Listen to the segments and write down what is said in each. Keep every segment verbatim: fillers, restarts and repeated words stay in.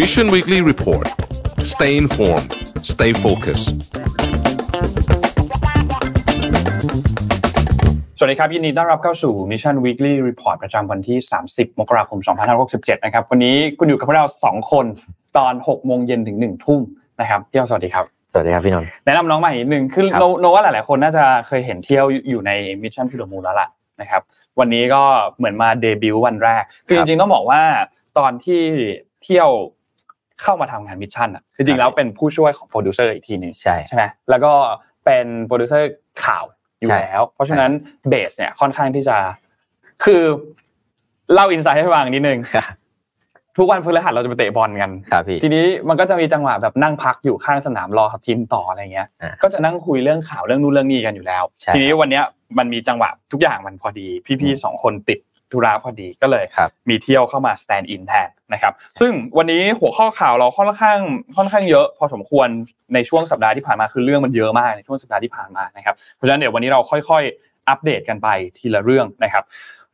Mission Weekly Report. Stay informed. Stay focused. สวัสดีครับยินดีต้อนรับเข้าสู่ Mission Weekly Report ประจำวันที่สามสิบมกราคมสองพันห้าร้อยหกสิบเจ็ดนะครับวันนี้คุณอยู่กับพวกเราสองคนตอน หกโมงเย็นถึง หนึ่งทุ่มนะครับเที่ยวสวัสดีครับสวัสดีครับพี่นนท์แนะนำน้องใหม่นิดนึงคือโนว่าหลายๆคนน่าจะเคยเห็นเที่ยวอยู่ในมิชชั่นพิโรมูลแล้วล่ะนะครับวันนี้ก็เหมือนมาเดบิวต์วันแรกคือจริงๆต้องบอกว่าตอนที่เที่ยวเข้ามาทำงานมิชชั่นอ่ะจริงๆแล้วเป็นผู้ช่วยของโปรดิวเซอร์อีกทีนึงใช่ใช่ไหมแล้วก็เป็นโปรดิวเซอร์ข่าวอยู่แล้วเพราะฉะนั้นเบสเนี่ยค่อนข้างที่จะคือเล่าอินไซต์ให้ฟังนิดนึงทุกวันพฤหัสเราจะไปเตะบอลกันทีนี้มันก็จะมีจังหวะแบบนั่งพักอยู่ข้างสนามรอกับทีมต่ออะไรเงี้ยก็จะนั่งคุยเรื่องข่าวเรื่องนู้นเรื่องนี้กันอยู่แล้วทีนี้วันเนี้ยมันมีจังหวะทุกอย่างมันพอดีพี่ๆสองคนติดธุระพอดีก็เลยมีเที่ยวเข้ามา stand in แทนนะครับซึ่งวันนี้หัวข้อข่าวเราค่อนข้างค่อนข้างเยอะพอสมควรในช่วงสัปดาห์ที่ผ่านมาคือเรื่องมันเยอะมากในช่วงสัปดาห์ที่ผ่านมานะครับเพราะฉะนั้นเดี๋ยววันนี้เราค่อยๆอัปเดตกันไปทีละเรื่องนะครับ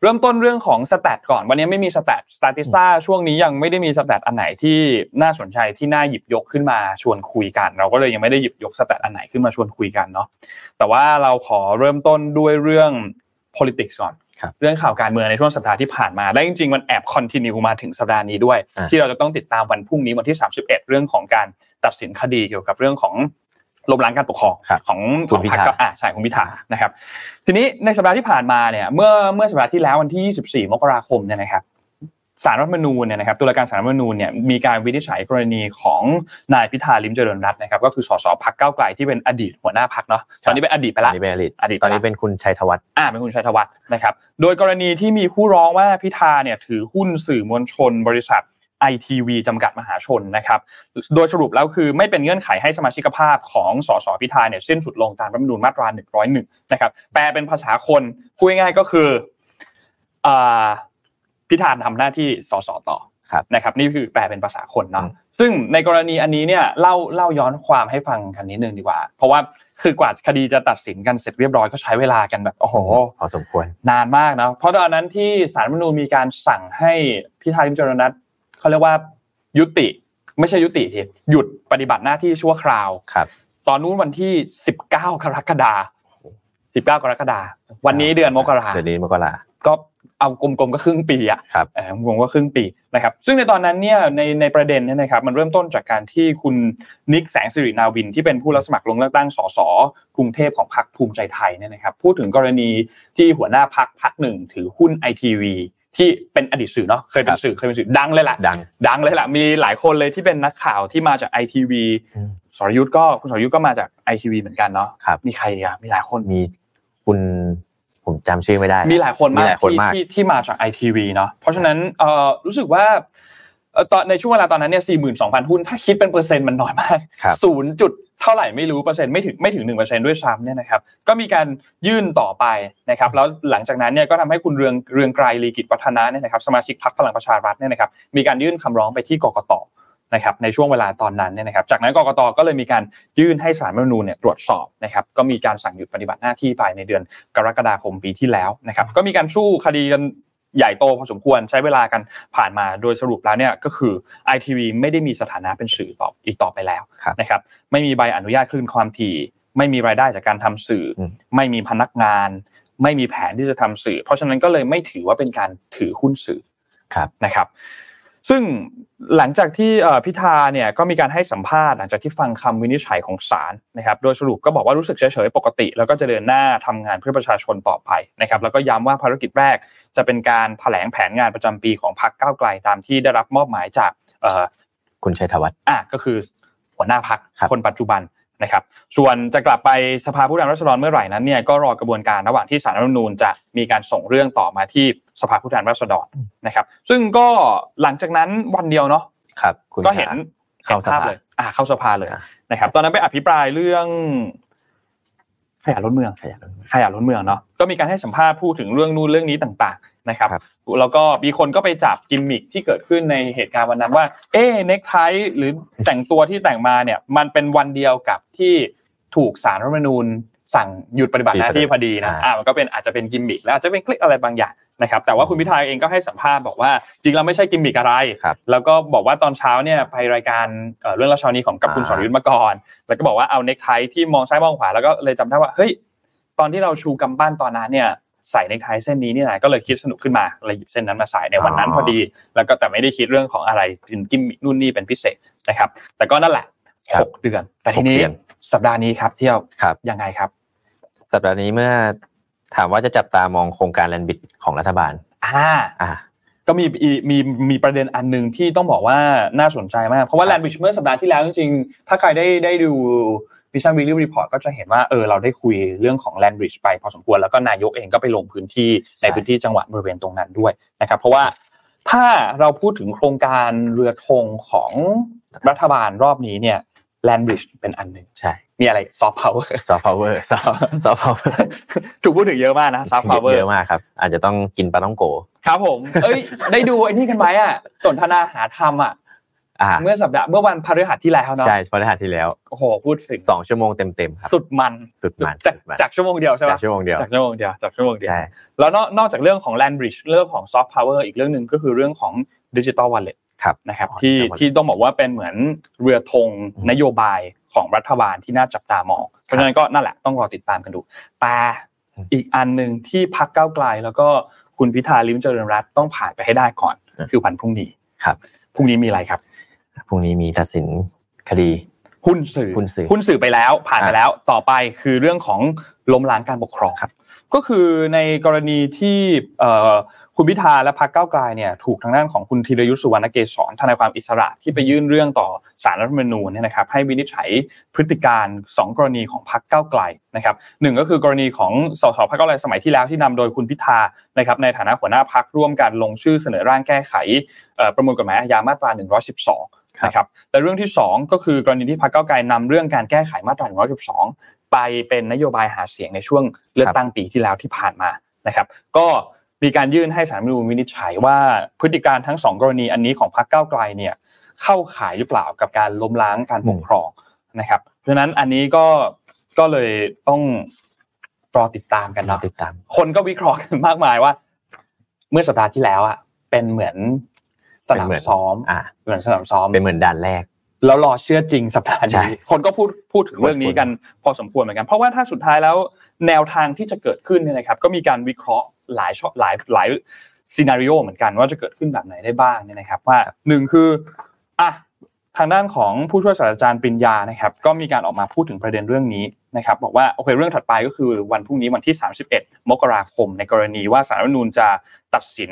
เริ่มต้นเรื่องของสแตทก่อนวันนี้ไม่มีสแตทสตาติซ่าช่วงนี้ยังไม่ได้มีสแตทอันไหนที่น่าสนใจที่น่าหยิบยกขึ้นมาชวนคุยกันเราก็เลยยังไม่ได้หยิบยกสแตทอันไหนขึ้นมาชวนคุยกันเนาะแต่ว่าเราขอเริ่มต้นด้วยเรื่อง politics ก่อนเรื่องข่าวการเมืองในช่วงสัปดาห์ที่ผ่านมาและจริงๆมันแอบคอนทินิวมาถึงสัปดาห์นี้ด้วยที่เราจะต้องติดตามวันพรุ่งนี้วันที่สามสิบเอ็ดเรื่องของการตัดสินคดีเกี่ยวกับเรื่องของล้มล้างการปกครองของคุณพิธาอ่าใช่คุณพิธานะครับทีนี้ในสัปดาห์ที่ผ่านมาเนี่ยเมื่อเมื่อสัปดาห์ที่แล้ววันที่ยี่สิบสี่มกราคมเนี่ยนะครับศาลรัฐธรรมนูญเนี่ยนะครับตุลาการศาลรัฐธรรมนูญเนี่ยมีการวินิจฉัยกรณีของนายพิธาลิ้มเจริญรัตน์นะครับก็คือสสพรรคก้าวไกลที่เป็นอดีตหัวหน้าพรรคเนาะตอนนี้เป็นอดีตไปแล้วตอนนี้เป็นอดีตอดีตตอนนี้เป็นคุณชัยธวัฒน์อ่าเป็นคุณชัยธวัฒน์นะครับโดยกรณีที่มีผู้ร้องว่าพิธาเนี่ยถือหุ้นสื่อมวลชนบริษัทไอ ที วี จำกัดมหาชนนะครับโดยสรุปแล้วคือไม่เป็นเงื่อนไขให้สมาชิกภาพของสสพิธาเนี่ยสิ้นสุดลงตามรัฐธรรมนูญมาตราหนึ่งร้อยเอ็ดนะครับแปลเป็นภาษาคนพูดง่ายๆก็คืออ่าพิธาทำหน้าที่สสต่อนะครับนี่คือแปลเป็นภาษาคนเนาะซึ่งในกรณีอันนี้เนี่ยเล่าเล่าย้อนความให้ฟังกันนิดนึงดีกว่าเพราะว่าคือกว่าคดีจะตัดสินกันเสร็จเรียบร้อยก็ใช้เวลากันแบบโอ้โหพอสมควรนานมากนะเพราะตอนนั้นที่ศาลรัฐธรรมนูญมีการสั่งให้พิธาลิ้มเจริญรัตน์เขาเรียกว่ายุติไม่ใช่ยุติทีหยุดปฏิบัติหน้าที่ชั่วคราวตอนนู้นวันที่สิบเก้ากรกฎาคมสิบเก้ากรกฎาคมวันนี้เดือนมกราคมเดือนนี้มกราคมก็เอากลมๆก็ครึ่งปีอ่ะเออกลมๆก็ครึ่งปีนะครับซึ่งในตอนนั้นเนี่ยในในประเด็นเนี่ยนะครับมันเริ่มต้นจากการที่คุณนิกแสงสิรินาวินที่เป็นผู้รับสมัครลงเลือกตั้งสสกรุงเทพของพรรคภูมิใจไทยเนี่ยนะครับพูดถึงกรณีที่หัวหน้าพรรคพรรคหนึ่งถือหุ้น ไอ ที วี ที่เป็นอดีตสื่อเนาะเคยเป็นสื่อเคยเป็นสื่อดังเลยล่ะดังดังเลยล่ะมีหลายคนเลยที่เป็นนักข่าวที่มาจาก ไอ ที วี สรยุทธก็คุณสรยุทธก็มาจาก ไอ ที วี เหมือนกันเนาะมีใครอ่ะมีหลายคนมีคุณผมจำชื่อไม่ได้มีหลายคนมากที่ที่มาจาก ไอ ที วี เนาะเพราะฉะนั้นเอ่อรู้สึกว่าเอ่อตอนในช่วงเวลาตอนนั้นเนี่ย สี่หมื่นสองพัน หุ้นถ้าคิดเป็นเปอร์เซ็นต์มันน้อยมากศูนย์จุดเท่าไหร่ไม่รู้เปอร์เซ็นต์ไม่ถึงไม่ถึง หนึ่งเปอร์เซ็นต์ ด้วยซ้ำเนี่ยนะครับก็มีการยื่นต่อไปนะครับแล้วหลังจากนั้นเนี่ยก็ทำให้คุณเรืองเรืองไกรลีกิจวัฒนะเนี่ยนะครับสมาชิกพรรคพลังประชารัฐเนี่ยนะครับมีการยื่นคำร้องไปที่กกต.นะครับในช่วงเวลาตอนนั้นเนี่ยนะครับจากนั้นกกตก็เลยมีการยื่นให้ศาลรัฐธรรมนูญเนี่ยตรวจสอบนะครับก็มีการสั่งหยุดปฏิบัติหน้าที่ไปในเดือนกรกฎาคมปีที่แล้วนะครับก็มีการสู้คดีกันใหญ่โตพอสมควรใช้เวลากันผ่านมาโดยสรุปแล้วเนี่ยก็คือ ไอ ที วี ไม่ได้มีสถานะเป็นสื่อต่ออีกต่อไปแล้วนะครับไม่มีใบอนุญาตคลื่นความถี่ไม่มีรายได้จากการทำสื่อไม่มีพนักงานไม่มีแผนที่จะทำสื่อเพราะฉะนั้นก็เลยไม่ถือว่าเป็นการถือหุ้นสื่อนะครับซึ่งหลังจากที่พิธาเนี่ยก็มีการให้สัมภาษณ์หลังจากที่ฟังคำวินิจฉัยของศาลนะครับโดยสรุปก็บอกว่ารู้สึกเฉยๆปกติแล้วก็จะเดินหน้าทำงานเพื่อประชาชนต่อไปนะครับแล้วก็ย้ำว่าภารกิจแรกจะเป็นการแถลงแผนงานประจำปีของพรรคก้าวไกลตามที่ได้รับมอบหมายจากคุณชัยธวัฒน์อ่ะก็คือหัวหน้าพรรคคนปัจจุบันนะครับส่วนจะกลับไปสภาผู้แทนราษฎรเมื่อไหร่นั้นเนี่ยก็รอกระบวนการระหว่างที่ศาลรัฐธรรมนูญจะมีการส่งเรื่องต่อมาที่สภาผู้แทนราษฎรนะครับซึ่งก็หลังจากนั้นวันเดียวเนาะครับก็เห็นเข้าสภาเลยอ่าเข้าสภาเลยนะครับตอนนั้นไปอภิปรายเรื่องขยะล้นเมืองขยะล้นเมืองขยะล้นเมืองเนาะก็มีการให้สัมภาษณ์พูดถึงเรื่องนู้นเรื่องนี้ต่างๆนะครับแล้วก็มีคนก็ไปจับกิมมิคที่เกิดขึ้นในเหตุการณ์วันนั้นว่าเอ๊ะเน็กไทหรือแต่งตัวที่แต่งมาเนี่ยมันเป็นวันเดียวกับที่ถูกศาลรัฐธรรมนูญสั่งหยุดปฏิบัติหน้าที่พอดีนะอ่ามันก็เป็นอาจจะเป็นกิมมิคแล้วอาจจะเป็นคลิกอะไรบางอย่าง นะครับแต่ว่าคุณพิธาเองก็ให้สัมภาษณ์บอกว่าจริงเราไม่ใช่กิมมิกอะไรแล้วก็บอกว่าตอนเช้าเนี่ยไปรายการเอ่อเรื่องเล่าเช้านี้ของกับคุณสรยุทธมาก่อนแล้วก็บอกว่าเอาเนคไทที่มองซ้ายมองขวาแล้วก็เลยจำได้ว่าเฮ้ยตอนที่เราชูกำปั้นตอนนั้นเนี่ยใส่เนคไทเส้นนี้นี่แหละก็เลยคิดสนุกขึ้นมาเลยหยิบเส้นนั้นมาใส่ในวันนั้นพอดีแล้วก็แต่ไม่ได้คิดเรื่องของอะไรกิมมิกนู่นนี่เป็นพิเศษนะครับแต่ก็นั่นแหละหกเดือนแต่ทีนี้สัปดาห์นี้ครับเที่ยวยังไงครับสัปดาห์นี้เมื่อถามว่าจะจับตามองโครงการแลนบิดของรัฐบาลอ่าอ่าก็มีมีมีประเด็นอันนึงที่ต้องบอกว่าน่าสนใจมากเพราะว่าแลนบิดเมื่อสัปดาห์ที่แล้วจริงๆถ้าใครได้ได้ดูวิชั่นวีคลี่รีพอร์ตก็จะเห็นว่าเออเราได้คุยเรื่องของแลนบริดจ์ไปพอสมควรแล้วก็นายกเองก็ไปลงพื้นที่ในพื้นที่จังหวัดบริเวณตรงนั้นด้วยนะครับเพราะว่าถ้าเราพูดถึงโครงการเรือธงของรัฐบาลรอบนี้เนี่ยแลนบริดจ์เป็นอันนึงใช่มีอะไรซอฟต์พาวเวอร์ซอฟต์พาวเวอร์ซอฟต์พาวเวอร์ถูกพูดถึงเยอะมากนะซอฟต์พาวเวอร์เยอะมากครับอาจจะต้องกินปลาต้องโกครับผมเอ้ยได้ดูไอ้นี่กันไหมอ่ะสนทนาหาธรรมอ่ะเมื่อสัปดาห์เมื่อวันพฤหัสที่แล้วเนาะใช่พฤหัสที่แล้วโอ้โหพูดถึงสองชั่วโมงเต็มๆครับสุดมันสุดมันจากชั่วโมงเดียวใช่ป่ะจากชั่วโมงเดียวจากชั่วโมงเดียวจากชั่วโมงเดียวใช่แล้วนอกจากเรื่องของแลนบริดจ์เรื่องของซอฟต์พาวเวอร์อีกเรื่องนึงก็คือเรื่องของดิจิตอลวอลเล็ตครับนะครับที่ที่ต้องบอกว่าเป็นเหมือนเรือธงนโยบายของรัฐบาลที่น่าจับตามองเพราะฉะนั้นก็นั่นแหละต้องรอติดตามกันดูแต่อีกอันนึงที่พรรคก้าวไกลแล้วก็คุณพิธาลิ้มเจริญรัตน์ต้องผ่านไปให้ได้ก่อนคือวันพรุ่งนี้ครับพรุ่งนี้มีอะไรครับพรุ่งนี้มีตัดสินคดีหุ้นสื่อหุ้นสื่อหุ้นสื่อไปแล้วผ่านไปแล้วต่อไปคือเรื่องของล้มล้างการปกครองครับก็คือในกรณีที่เอ่อคุณพิธาและพรรคก้าวไกลเนี่ยถูกทางด้านของคุณธีรยุทธสุวรรณเกษรทนายความอิสระที่ไปยื่นเรื่องต่อศาลรัฐธรรมนูญเนี่ยนะครับให้วินิจฉัยพฤติการสองกรณีของพรรคก้าวไกลนะครับหนึ่งก็คือกรณีของสสพรรคก้าวไกลสมัยที่แล้วที่นำโดยคุณพิธานะครับในฐานะหัวหน้าพรรคร่วมกันลงชื่อเสนอร่างแก้ไขเอ่อประมวลกฎหมายอาญามาตราหนึ่งร้อยสิบสองนะครับและเรื่องที่สองก็คือกรณีที่พรรคก้าวไกลนำเรื่องการแก้ไขมาตราหนึ่งร้อยสิบสองไปเป็นนโยบายหาเสียงในช่วงเลือกตั้งปีที่แล้วที่ผ่านมานะครับก็มีการยื่นให้ศาลรัฐธรรมนูญวินิจฉัยว่าพฤติการทั้งสองกรณีอันนี้ของพรรคก้าวไกลเนี่ยเข้าข่ายหรือเปล่ากับการล้มล้างการปกครองนะครับเพราะฉะนั้นอันนี้ก็ก็เลยต้องรอติดตามกันเนาะติดตามคนก็วิเคราะห์กันมากมายว่าเมื่อสัปดาห์ที่แล้วอ่ะเป็นเหมือนสนามซ้อมอ่ะเหมือนสนามซ้อมเป็นเหมือนด่านแรกแล้วรอเชื่อจริงสัปดาห์นี้คนก็พูดพูดถึงเรื่องนี้กันพอสมควรเหมือนกันเพราะว่าถ้าสุดท้ายแล้วแนวทางที่จะเกิดขึ้นเนี่ยนะครับก็มีการวิเคราะห์หลายช่อหลายหลายซีนาริโอเหมือนกันว่าจะเกิดขึ้นแบบไหนได้บ้างเนี่ยนะครับว่าหนึ่งคืออ่ะทางด้านของผู้ช่วยศาสตราจารย์ปริญญานะครับก็มีการออกมาพูดถึงประเด็นเรื่องนี้นะครับบอกว่าโอเคเรื่องถัดไปก็คือวันพรุ่งนี้วันที่สามสิบเอ็ดมกราคมในกรณีว่าศาลรัฐธรรมนูญจะตัดสิน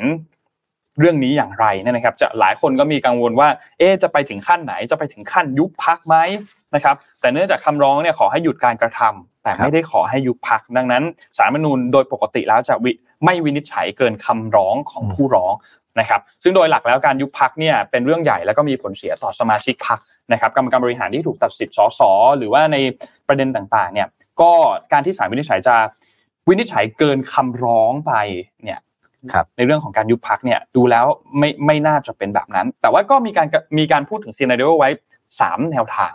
เรื่องนี้อย่างไรเนี่ยนะครับจะหลายคนก็มีกังวลว่าเอ๊ะจะไปถึงขั้นไหนจะไปถึงขั้นยุบพรรคมั้ยนะครับแต่เนื่องจากคำร้องเนี่ยขอให้หยุดการกระทำแต่ไม่ได้ขอให้ยุบพรรคดังนั้นศาลรัฐธรรมนูญโดยปกติแล้วจะไม่วินิจฉัยเกินคำร้องของผู้ร้องนะครับซึ่งโดยหลักแล้วการยุบพรรคเนี่ยเป็นเรื่องใหญ่แล้วก็มีผลเสียต่อสมาชิกพรรคนะครับกรรมการบริหารที่ถูกตัดสิทธิ์สสหรือว่าในประเด็นต่างๆเนี่ยก็การที่ศาลวินิจฉัยจะวินิจฉัยเกินคำร้องไปเนี่ยในเรื่องของการยุบพรรคเนี่ยดูแล้วไม่ไม่น่าจะเป็นแบบนั้นแต่ว่าก็มีการมีการพูดถึงซีนาริโอไว้สามแนวทา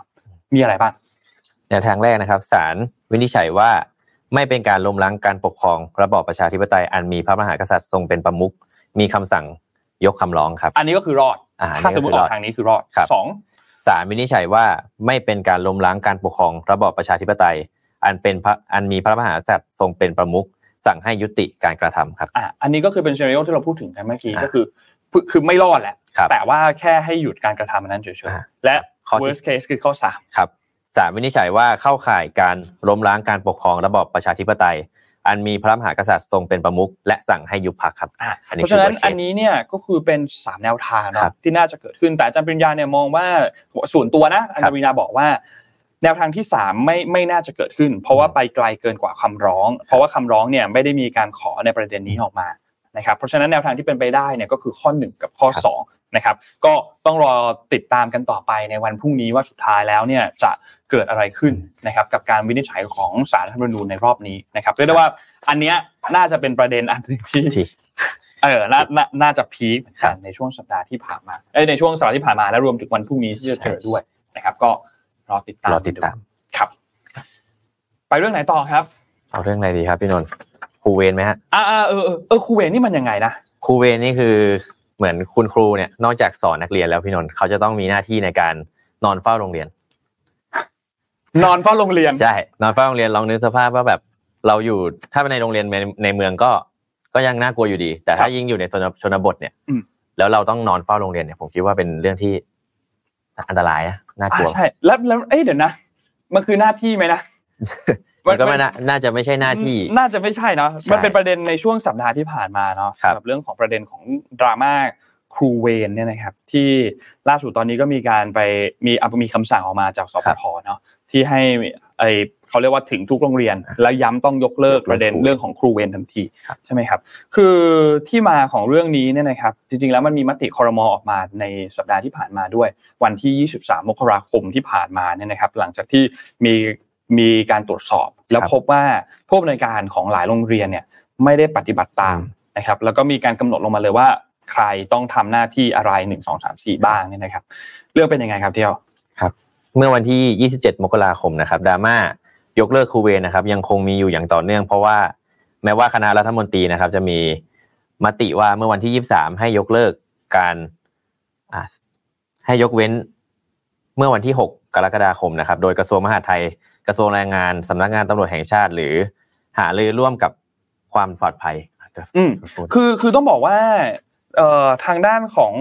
งมีอะไรบ้างแนวทางแรกนะครับศาลวินิจฉัยว่าไม่เป็นการล้มล้างการปกครองระบอบประชาธิปไตยอันมีพระมหากษัตริย์ทรงเป็นประมุขมีคำสั่งยกคำร้องครับอันนี้ก็คือรอดถ้าสมมติออกทางนี้คือรอดสองศาลวินิจฉัยว่าไม่เป็นการล้มล้างการปกครองระบอบประชาธิปไตยอันเป็นพระอันมีพระมหากษัตริย์ทรงเป็นประมุขสั่งให้ยุติการกระทำครับอ่าอันนี้ก็คือเป็นซีนาริโอที่เราพูดถึงกันเมื่อกี้ก็คือคือไม่รอดแหละแต่ว่าแค่ให้หยุดการกระทำนั้นเฉยๆและ worst case คือข้อสามครับศาลวินิจฉัยว่าเข้าข่ายการล้มล้างการปกครองระบอบประชาธิปไตยอันมีพระมหากษัตริย์ทรงเป็นประมุขและสั่งให้ยุบพรรคครับเพราะฉะนั้นอันนี้เนี่ยก็คือเป็นสามแนวทางเนาะที่น่าจะเกิดขึ้นแต่อาจารย์ปริญญาเนี่ยมองว่าส่วนตัวนะอาจารย์ปริญญาบอกว่าแนวทางที่สามไม่ไม่น่าจะเกิดขึ้นเพราะว่าไปไกลเกินกว่าคำร้องเพราะว่าคำร้องเนี่ยไม่ได้มีการขอในประเด็นนี้ออกมานะครับเพราะฉะนั้นแนวทางที่เป็นไปได้เนี่ยก็คือข้อหนึ่งกับข้อสองนะครับก็ต้องรอติดตามกันต่อไปในวันพรุ่งนี้ว่าสุดท้ายแล้วเนี่ยจะเกิดอะไรขึ้นนะครับกับการวินิจฉัยของศาลรัฐธรรมนูญในรอบนี้นะครับเรียกได้ว่าอันเนี้ยน่าจะเป็นประเด็นอันนึงที่เออน่าน่าจะพีคกันในช่วงสัปดาห์ที่ผ่านมาเอ้ยในช่วงสัปดาห์ที่ผ่านมาและรวมถึงวันพรุ่งนี้ที่จะเกิดด้วยนะครับก็รอติดตามรอติดตามครับไปเรื่องไหนต่อครับเอาเรื่องอะไรดีครับพี่นนท์โห รูเวรไหมฮะอ่าเออเออครูเวรนี่มันยังไงนะครูเวรนี่คือเหมือนคุณครูเนี่ยนอกจากสอนนักเรียนแล้วพี่นนท์เขาจะต้องมีหน้าที่ในการนอนเฝ้าโรงเรียนนอนเฝ้าโรงเรียนใช่นอนเฝ้าโรงเรียนลองนึกสภาพว่าแบบเราอยู่ถ้าในโรงเรียนในเมืองก็ก็ยังน่ากลัวอยู่ดีแต่ถ้ายิ่งอยู่ในชนบทเนี่ยแล้วเราต้องนอนเฝ้าโรงเรียนเนี่ยผมคิดว่าเป็นเรื่องที่อันตรายนะน่ากลัวใช่แล้วแล้วเอ้ยเดี๋ยวนะมันคือหน้าที่ไหมนะมันก็ไม่น่าจะไม่ใช่หน้าที่น่าจะไม่ใช่เนาะมันเป็นประเด็นในช่วงสัปดาห์ที่ผ่านมาเนาะกับเรื่องของประเด็นของดราม่าครูเวรเนี่ยนะครับที่ล่าสุดตอนนี้ก็มีการไปมีมีคำสั่งออกมาจากสพท.เนาะที่ให้ไอเขาเรียกว่าถึงทุกโรงเรียนแล้วย้ำต้องยกเลิกประเด็นเรื่องของครูเวรทันทีใช่ไหมครับคือที่มาของเรื่องนี้เนี่ยนะครับจริงๆแล้วมันมีมติครม.ออกมาในสัปดาห์ที่ผ่านมาด้วยวันที่ยี่สิบสามมกราคมที่ผ่านมาเนี่ยนะครับหลังจากที่มีมีการตรวจสอบแล้วพบว่าผู้อำนวยการของหลายโรงเรียนเนี่ยไม่ได้ปฏิบัติตามนะครับแล้วก็มีการกำหนดลงมาเลยว่าใครต้องทำหน้าที่อะไรหนึ่ง สอง สาม สี่บ้างเนี่ยนะครับเรื่องเป็นยังไงครับเที่ยวครับเมื่อวันที่ยี่สิบเจ็ดมกราคมนะครับดราม่ายกเลิกครูเวรนะครับยังคงมีอยู่อย่างต่อเนื่องเพราะว่าแม้ว่าคณะรัฐมนตรีนะครับจะมีมติว่าเมื่อวันที่ยี่สิบสามให้ยกเลิกการอ่าให้ยกเว้นเมื่อวันที่หกกรกฎาคมนะครับโดยกระทรวงมหาดไทยกระทรวงแรงงานสำนักงานตำรวจแห่งชาติหรือหารือร่วมกับความปลอดภัยอืมคือคือต้องบอกว่าเอ่อทางด้านของ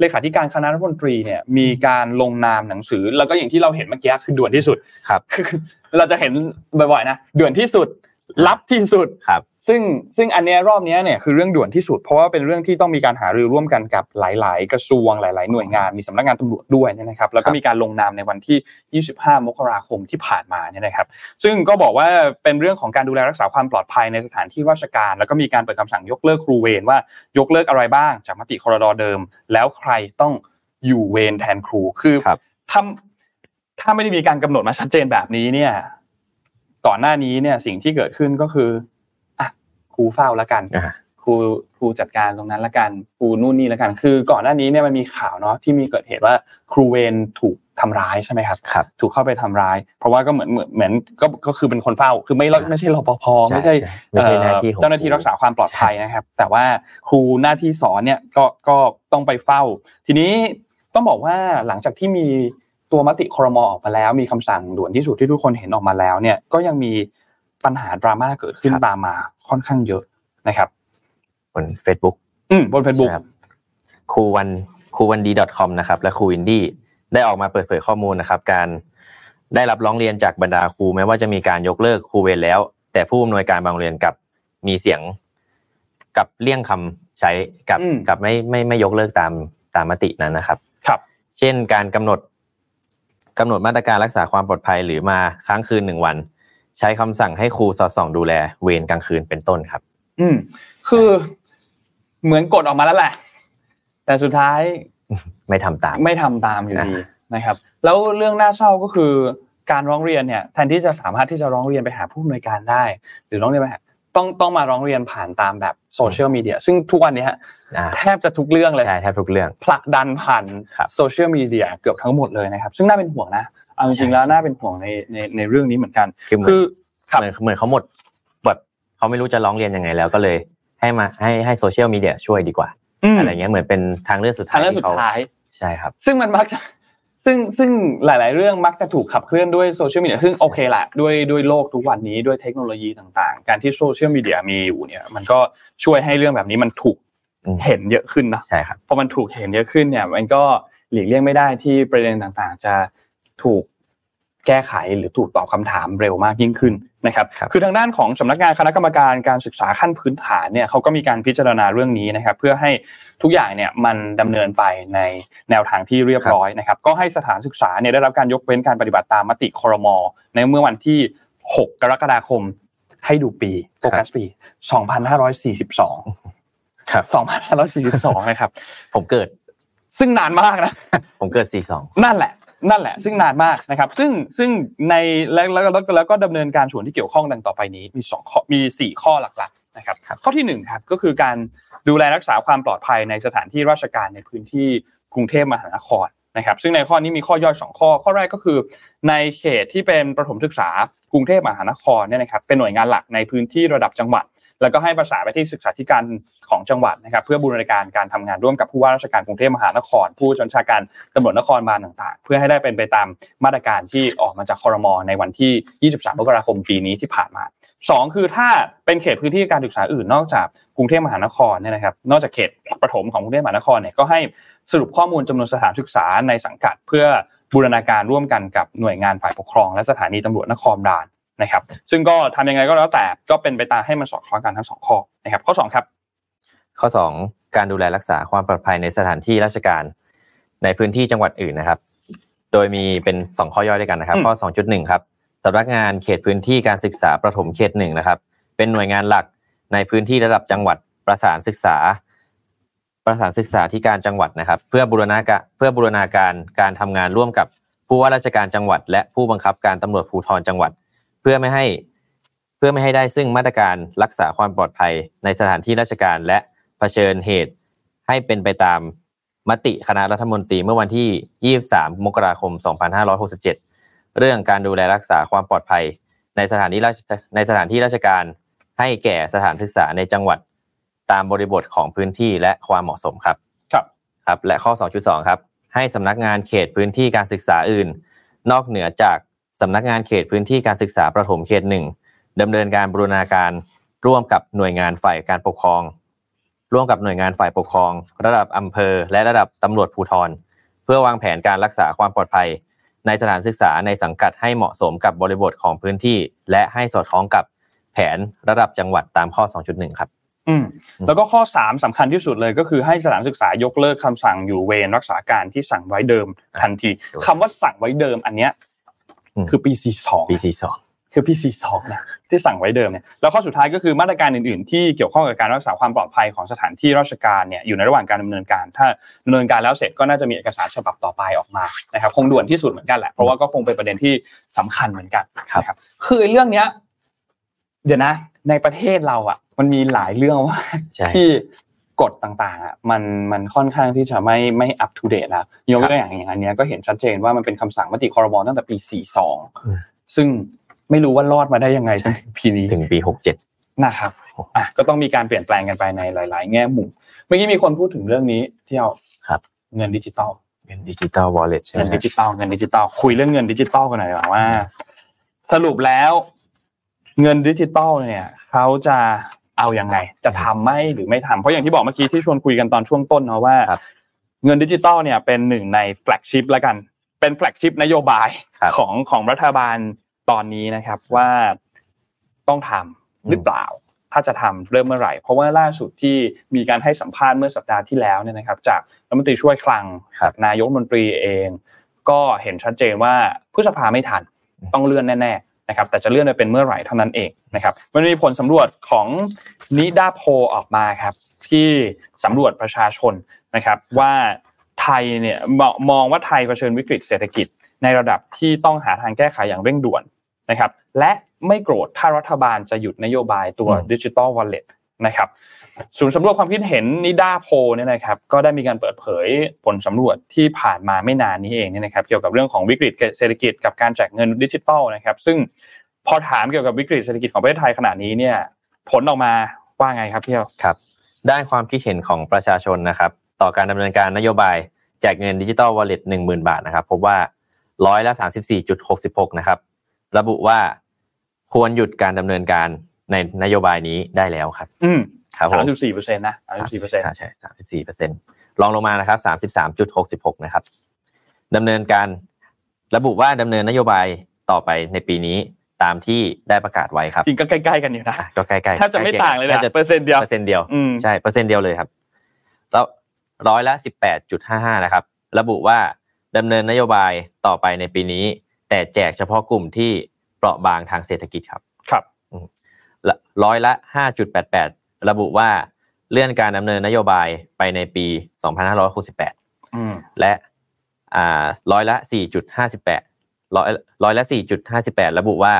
เลขาธิการคณะรัฐมนตรีเนี่ยมีการลงนามหนังสือแล้วก็อย่างที่เราเห็นเมื่อกี้คือด่วนที่สุดครับเราจะเห็นบ่อยๆนะด่วนที่สุดลับที่สุดครับซึ่งซึ่งอันเนี้ยรอบเนี้ยเนี่ยคือเรื่องด่วนที่สุดเพราะว่าเป็นเรื่องที่ต้องมีการหารือร่วมกันกับหลายๆกระทรวงหลายๆหน่วยงานมีสำนักงานตำรวจด้วยนะครับแล้วก็มีการลงนามในวันที่ยี่สิบห้ามกราคมที่ผ่านมาเนี่ยนะครับซึ่งก็บอกว่าเป็นเรื่องของการดูแลรักษาความปลอดภัยในสถานที่ราชการแล้วก็มีการเปิดคำสั่งยกเลิกครูเวรว่ายกเลิกอะไรบ้างจากมติครม.เดิมแล้วใครต้องอยู่เวรแทนครูคือทำถ้าไม่ได้มีการกำหนดมาชัดเจนแบบนี้เนี่ยก่อนหน้านี้เนี่ยสิ่งที่เกิดขึ้นก็คือครูเฝ้าละกันครูครูจัดการตรงนั้นละกันครูนู่นนี่ละกันคือก่อนหน้านี้เนี่ยมันมีข่าวเนาะที่มีเกิดเหตุว่าครูเวรถูกทำร้ายใช่ไหมครับถูกเข้าไปทำร้ายเพราะว่าก็เหมือนเหมือนก็ก็คือเป็นคนเฝ้าคือไม่ไม่ใช่รปภไม่ใช่เจ้าหน้าที่รักษาความปลอดภัยนะครับแต่ว่าครูหน้าที่สอนเนี่ยก็ก็ต้องไปเฝ้าทีนี้ต้องบอกว่าหลังจากที่มีตัวมติครม.ออกมาแล้วมีคำสั่งด่วนที่สุดที่ทุกคนเห็นออกมาแล้วเนี่ยก็ยังมีปัญหาดราม่าเกิดขึ้นตามมาค่อนข้างเยอะนะครับบน Facebook อืมบน Facebook ครับครูวันครูวันดี .com นะครับและครูอินดี้ได้ออกมาเปิดเผยข้อมูลนะครับการได้รับร้องเรียนจากบรรดาครูแม้ว่าจะมีการยกเลิกครูเวรแล้วแต่ผู้อำนวยการบางโรงเรียนกับมีเสียงกับเลี่ยงคำใช้กับกับไม่ไม่ไม่ยกเลิกตามตามมตินั้นนะครับครับเช่นการกำหนดกำหนดมาตรการรักษาความปลอดภัยหรือมาค้างคืนหนึ่งวันใช้คำสั่งให้ครูสอดส่องดูแลเวรกลางคืนเป็นต้นครับอืมคือเหมือนกดออกมาแล้วแหละแต่สุดท้ายไม่ทำตามไม่ทำตามอยู่ดีนะครับแล้วเรื่องน่าเศร้าก็คือการร้องเรียนเนี่ยแทนที่จะสามารถที่จะร้องเรียนไปหาผู้อำนวยการได้หรือร้องเรียนไปหาต้องต้องมาร้องเรียนผ่านตามแบบโซเชียลมีเดียซึ่งทุกวันนี้ฮะแทบจะทุกเรื่องเลยใช่แทบทุกเรื่องผลักดันผ่านโซเชียลมีเดียเกือบทั้งหมดเลยนะครับซึ่งน่าเป็นห่วงนะเอาจริงๆแล้วน่าเป็นห่วงในในในเรื่องนี้เหมือนกันคือเหมือนเหมือนเขาหมดแบบเขาไม่รู้จะร้องเรียนยังไงแล้วก็เลยให้มาให้ให้โซเชียลมีเดียช่วยดีกว่าอะไรเงี้ยเหมือนเป็นทางเลือกสุดท้ายทางเลือกสุดท้ายใช่ครับซึ่งมันมักจะซึ่งซึ่งหลายๆเรื่องมักจะถูกขับเคลื่อนด้วยโซเชียลมีเดียซึ่งโอเคแหละด้วยด้วยโลกทุกวันนี้ด้วยเทคโนโลยีต่างๆการที่โซเชียลมีเดียมีอยู่เนี่ยมันก็ช่วยให้เรื่องแบบนี้มันถูกเห็นเยอะขึ้นนะใช่ครับพอมันถูกเห็นเยอะขึ้นเนี่ยมันก็หลีกเลี่ยงไม่ได้ที่ประเด็นต่างๆจะถูกแก้ไขหรือถูกตอบคำถามเร็วมากยิ่งขึ้นนะครับคือทางด้านของสำนักงานคณะกรรมการการศึกษาขั้นพื้นฐานเนี่ยเขาก็มีการพิจารณาเรื่องนี้นะครับเพื่อให้ทุกอย่างเนี่ยมันดำเนินไปในแนวทางที่เรียบร้อยนะครับก็ให้สถานศึกษาเนี่ยได้รับการยกเว้นการปฏิบัติตามมติครม.ในเมื่อวันที่หกกรกฎาคมให้ดูปีโฟกัสปีสองพันห้าร้อยสี่สิบสองครับสองพันห้าร้อยสี่สิบสองนะครับผมเกิดซึ่งนานมากนะผมเกิดสี่สิบสองนั่นแหละนั่นแหละซึ่งนานมากนะครับซึ่งซึ่งในแล้วแล้วแล้วก็ดำเนินการส่วนที่เกี่ยวข้องดังต่อไปนี้มีสองข้อมีสี่ข้อหลักๆนะครับข้อที่หนึ่งครับก็คือการดูแลรักษาความปลอดภัยในสถานที่ราชการในพื้นที่กรุงเทพมหานครนะครับซึ่งในข้อนี้มีข้อย่อยสองข้อข้อแรกก็คือในเขตที่เป็นประถมศึกษากรุงเทพมหานครเนี่ยนะครับเป็นหน่วยงานหลักในพื้นที่ระดับจังหวัด แล้วก็ให้ประสานไปที่ศึกษาธิการของจังหวัดนะครับเพื่อบูรณาการการทำงานร่วมกับผู้ว่าราชการกรุงเทพมหานครผู้บัญชาการตำรวจนครบาลต่างๆเพื่อให้ได้เป็นไปตามมาตรการที่ออกมาจากครม.ในวันที่ยี่สิบสามมกราคมปีนี้ที่ผ่านมาสองคือถ้าเป็นเขตพื้นที่การศึกษาอื่นนอกจากกรุงเทพมหานครเนี่ยนะครับนอกจากเขตประถมของกรุงเทพมหานครเนี่ยก็ให้สรุปข้อมูลจำนวนสถานศึกษาในสังกัดเพื่อบูรณาการร่วมกันกับหน่วยงานฝ่ายปกครองและสถานีตำรวจนครบาลนะครับซึ่งก็ทำยังไงก็แล้วแต่ก็เป็นไปตามให้มันสอดคล้องกันทั้งสองข้อนะครับข้อสองครับข้อสองการดูแลรักษาความปลอดภัยในสถานที่ราชการในพื้นที่จังหวัดอื่นนะครับโดยมีเป็นสองข้อย่อยด้วยกันนะครับข้อสองจุดหนึ่งครับสำนักงานเขตพื้นที่การศึกษาประถมเขตหนึ่งนะครับเป็นหน่วยงานหลักในพื้นที่ระดับจังหวัดประสานศึกษาประสานศึกษาธิการจังหวัดนะครับเพื่อบูรณาการเพื่อบูรณาการการทำงานร่วมกับผู้ว่าราชการจังหวัดและผู้บังคับการตำรวจภูธรจังหวัดเพื่อไม่ให้เพื่อไม่ให้ได้ซึ่งมาตรการรักษาความปลอดภัยในสถานที่ราชการและเผชิญเหตุให้เป็นไปตามมติคณะรัฐมนตรีเมื่อวันที่ยี่สิบสามมกราคมสองพันห้าร้อยหกสิบเจ็ดเรื่องการดูแลรักษาความปลอดภัยในสถานที่ราชในสถานที่ราชการให้แก่สถานศึกษาในจังหวัดตามบริบทของพื้นที่และความเหมาะสมครับครับครับและข้อ สองจุดสอง ครับให้สำนักงานเขตพื้นที่การศึกษาอื่นนอกเหนือจากสำนักงานเขตพื้นที่การศึกษาประถมเขตหนึ่งดำเนินการบูรณาการร่วมกับหน่วยงานฝ่ายการปกครองร่วมกับหน่วยงานฝ่ายปกครองระดับอำเภอและระดับตำรวจภูธรเพื่อวางแผนการรักษาความปลอดภัยในสถานศึกษาในสังกัดให้เหมาะสมกับบริบทของพื้นที่และให้สอดคล้องกับแผนระดับจังหวัดตามข้อ สองจุดหนึ่ง ครับอืมแล้วก็ข้อสามสำคัญที่สุดเลยก็คือให้สถานศึกษายกเลิกคำสั่งอยู่เวรรักษาการที่สั่งไว้เดิมทันทีคำว่าสั่งไว้เดิมอันเนี้ยคือปีสี่สิบสองปีสี่สิบสองคือปีสี่สิบสองนะที่สั่งไว้เดิมเนี่ยแล้วข้อสุดท้ายก็คือมาตรการอื่นๆที่เกี่ยวข้องกับการรักษาความปลอดภัยของสถานที่ราชการเนี่ยอยู่ในระหว่างการดำเนินการถ้าดำเนินการแล้วเสร็จก็น่าจะมีเอกสารฉบับต่อไปออกมานะครับคงด่วนที่สุดเหมือนกันแหละเพราะว่าก็คงเป็นประเด็นที่สำคัญเหมือนกันครับคือเรื่องเนี้ยเดี๋ยวนะในประเทศเราอ่ะมันมีหลายเรื่องว่าที่กฎต่างๆอ่ะมันมันค่อนข้างที่จะไม่ไม่อัปทูเดตแล้วยกตัวอย่างอย่างอันเนี้ยก็เห็นชัดเจนว่ามันเป็นคำสั่งมติครม.ตั้งแต่ปีสี่สิบสองซึ่งไม่รู้ว่ารอดมาได้ยังไงจนปีนี้ถึงปีหกสิบเจ็ดนะครับอ่ะก็ต้องมีการเปลี่ยนแปลงกันไปในหลายๆแง่มุมเมื่อกี้มีคนพูดถึงเรื่องนี้ที่เอาครับเงินดิจิตอลเงินดิจิตอลวอลเล็ตใช่มั้ยเงินดิจิตอลเงินดิจิตอลคุยเรื่องเงินดิจิตอลกันหน่อยดีกว่าว่าสรุปแล้วเงินดิจิตอลเนี่ยเขาจะเอายังไงจะทำไหมหรือไม่ทำเพราะอย่างที่บอกเมื่อกี้ที่ชวนคุยกันตอนช่วงต้นเนาะว่าเงินดิจิตอลเนี่ยเป็นหนึ่งในแฟลกชิพละกันเป็นแฟลกชิพนโยบายของของรัฐบาลตอนนี้นะครับว่าต้องทำหรือเปล่าถ้าจะทำเริ่มเมื่อไหร่เพราะว่าล่าสุดที่มีการให้สัมภาษณ์เมื่อสัปดาห์ที่แล้วเนี่ยนะครับจากรัฐมนตรีช่วยคลังนายกรัฐมนตรีเองก็เห็นชัดเจนว่าพฤษภาไม่ทันต้องเลื่อนแน่ๆนะครับแต่จะเลื่อนไปเป็นเมื่อไหร่เท่านั้นเองนะครับมันมีผลสำรวจของนิดาโพลออกมาครับที่สำรวจประชาชนนะครับว่าไทยเนี่ยมองว่าไทยเผชิญวิกฤตเศรษฐกิจในระดับที่ต้องหาทางแก้ไขอย่างเร่งด่วนนะครับและไม่โกรธถ้ารัฐบาลจะหยุดนโยบายตัว Digital Wallet นะครับศูนย์สำรวจความคิดเห็นนิดาโพลเนี่ยนะครับก็ได้มีการเปิดเผยผลสำรวจที่ผ่านมาไม่นานนี้เองเนี่ยนะครับเกี่ยวกับเรื่องของวิกฤตเศรษฐกิจกับการแจกเงินดิจิตอลนะครับซึ่งพอถามเกี่ยวกับวิกฤตเศรษฐกิจของประเทศไทยขณะนี้เนี่ยผลออกมาว่าไงครับพี่ครับด้านความคิดเห็นของประชาชนนะครับต่อการดำเนินการนโยบายแจกเงินดิจิตอลวอลเล็ต หนึ่งหมื่น บาทนะครับพบว่าร้อยละ สามสิบสี่จุดหกหก นะครับระบุว่าควรหยุดการดำเนินการในนโยบายนี้ได้แล้วครับอืมสามสิบสี่เปอร์เซ็นต์ นะ สามสิบสี่เปอร์เซ็นต์ ใช่ สามสิบสี่เปอร์เซ็นต์ รองลงมานะครับ สามสิบสามจุดหกหก นะครับดำเนินการระบุว่าดำเนินนโยบายต่อไปในปีนี้ตามที่ได้ประกาศไว้ครับจริงก็ใกล้ๆกันอยู่นะก็ใกล้ๆแทบจะไม่ต่างเลยนะเปอร์เซ็นต์เดียวเปอร์เซ็นต์เดียวใช่เปอร์เซ็นต์เดียวเลยครับแล้วร้อยละ สิบแปดจุดห้าห้า นะครับระบุว่าดำเนินนโยบายต่อไปในปีนี้แต่แจกเฉพาะกลุ่มที่เปราะบางทางเศรษฐกิจครับครับร้อยละ ห้าจุดแปดแปดระบุว่าเลื่อนการดำเนินนโยบายไปในปีสองพันห้าร้อยหกสิบแปดและอ่าร้อยละ สี่จุดห้าแปด ร้อยร้อยละ สี่จุดห้าแปด ระบุว่า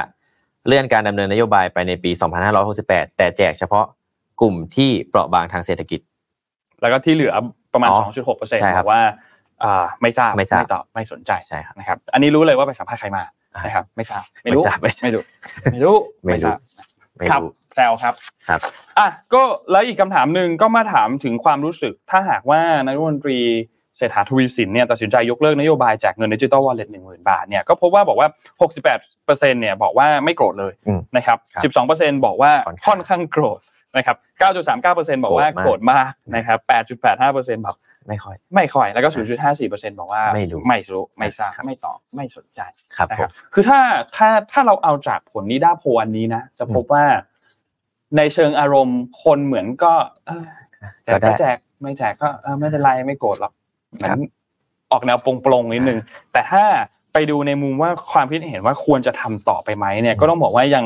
เลื่อนการดำเนินนโยบายไปในปีสองพันห้าร้อยหกสิบแปดแต่แจกเฉพาะกลุ่มที่เปราะบางทางเศรษฐกิจแล้วก็ที่เหลือประมาณ สองจุดหกเปอร์เซ็นต์ บอกว่าอ่าไม่ทราบไม่ตอบไม่สนใจนะครับอันนี้รู้เลยว่าไปสัมภาษณ์ใครมานะครับไม่ทราบไม่รู้ไม่รู้ไม่รู้ไม่รู้ แซวครับครับอ่ะก็แล้วอีกคำถามนึงก็มาถามถึงความรู้สึกถ้าหากว่านายกรัฐมนตรีเศรษฐาทวีสินเนี่ยตัดสินใจยกเลิกนโยบายแจกเงินดิจิตอลวอลเล็ต หนึ่งหมื่น บาทเนี่ยก็พบว่าบอกว่า หกสิบแปดเปอร์เซ็นต์ เนี่ยบอกว่าไม่โกรธเลยนะครับ สิบสองเปอร์เซ็นต์ บอกว่าค่อนข้างโกรธนะครับ เก้าจุดสามเก้าเปอร์เซ็นต์ บอกว่าโกรธมากนะครับ แปดจุดแปดห้าเปอร์เซ็นต์ บอกไม่ค่อยไม่ค่อยแล้วก็ ศูนย์จุดห้าสี่เปอร์เซ็นต์ บอกว่าไม่รู้ไม่รู้ไม่ทราบไม่ตอบไม่สนใจนะครับคือถ้าถ้าถ้าเราเอาจากผลนิด้าโพลอันนี้นะจะพบว่าในเชิงอารมณ์คนเหมือนก็เอ่อแจกแจกไม่แจกก็เออไม่เป็นไรไม่โกรธหรอกมันออกแนวปลงๆนิดนึงแต่ถ้าไปดูในมุมว่าความคิดเห็นว่าควรจะทำต่อไปมั้ยเนี่ยก็ต้องบอกว่ายัง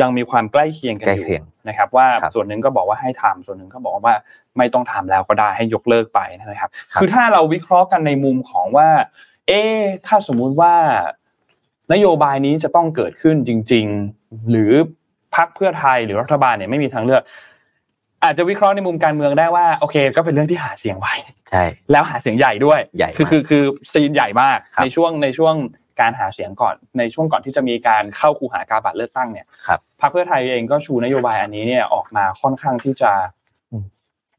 ยังมีความใกล้เคียงกันอยู่นะครับว่าส่วนนึงก็บอกว่าให้ทำส่วนนึงก็บอกว่าไม่ต้องทำแล้วก็ได้ให้ยกเลิกไปนะครับคือถ้าเราวิเคราะห์กันในมุมของว่าเอ๊ะถ้าสมมุติว่านโยบายนี้จะต้องเกิดขึ้นจริงๆหรือพรรคเพื่อไทยหรือรัฐบาลเนี่ยไม่มีทางเลือกอาจจะวิเคราะห์ในมุมการเมืองได้ว่าโอเคก็เป็นเรื่องที่หาเสียงไว้ใช่แล้วหาเสียงใหญ่ด้วยคือคือคือซีนใหญ่มากในช่วงในช่วงการหาเสียงก่อนในช่วงก่อนที่จะมีการเข้าคูหากาบัตรเลือกตั้งเนี่ยครับพรรคเพื่อไทยเองก็ชูนโยบายอันนี้เนี่ยออกมาค่อนข้างที่จะ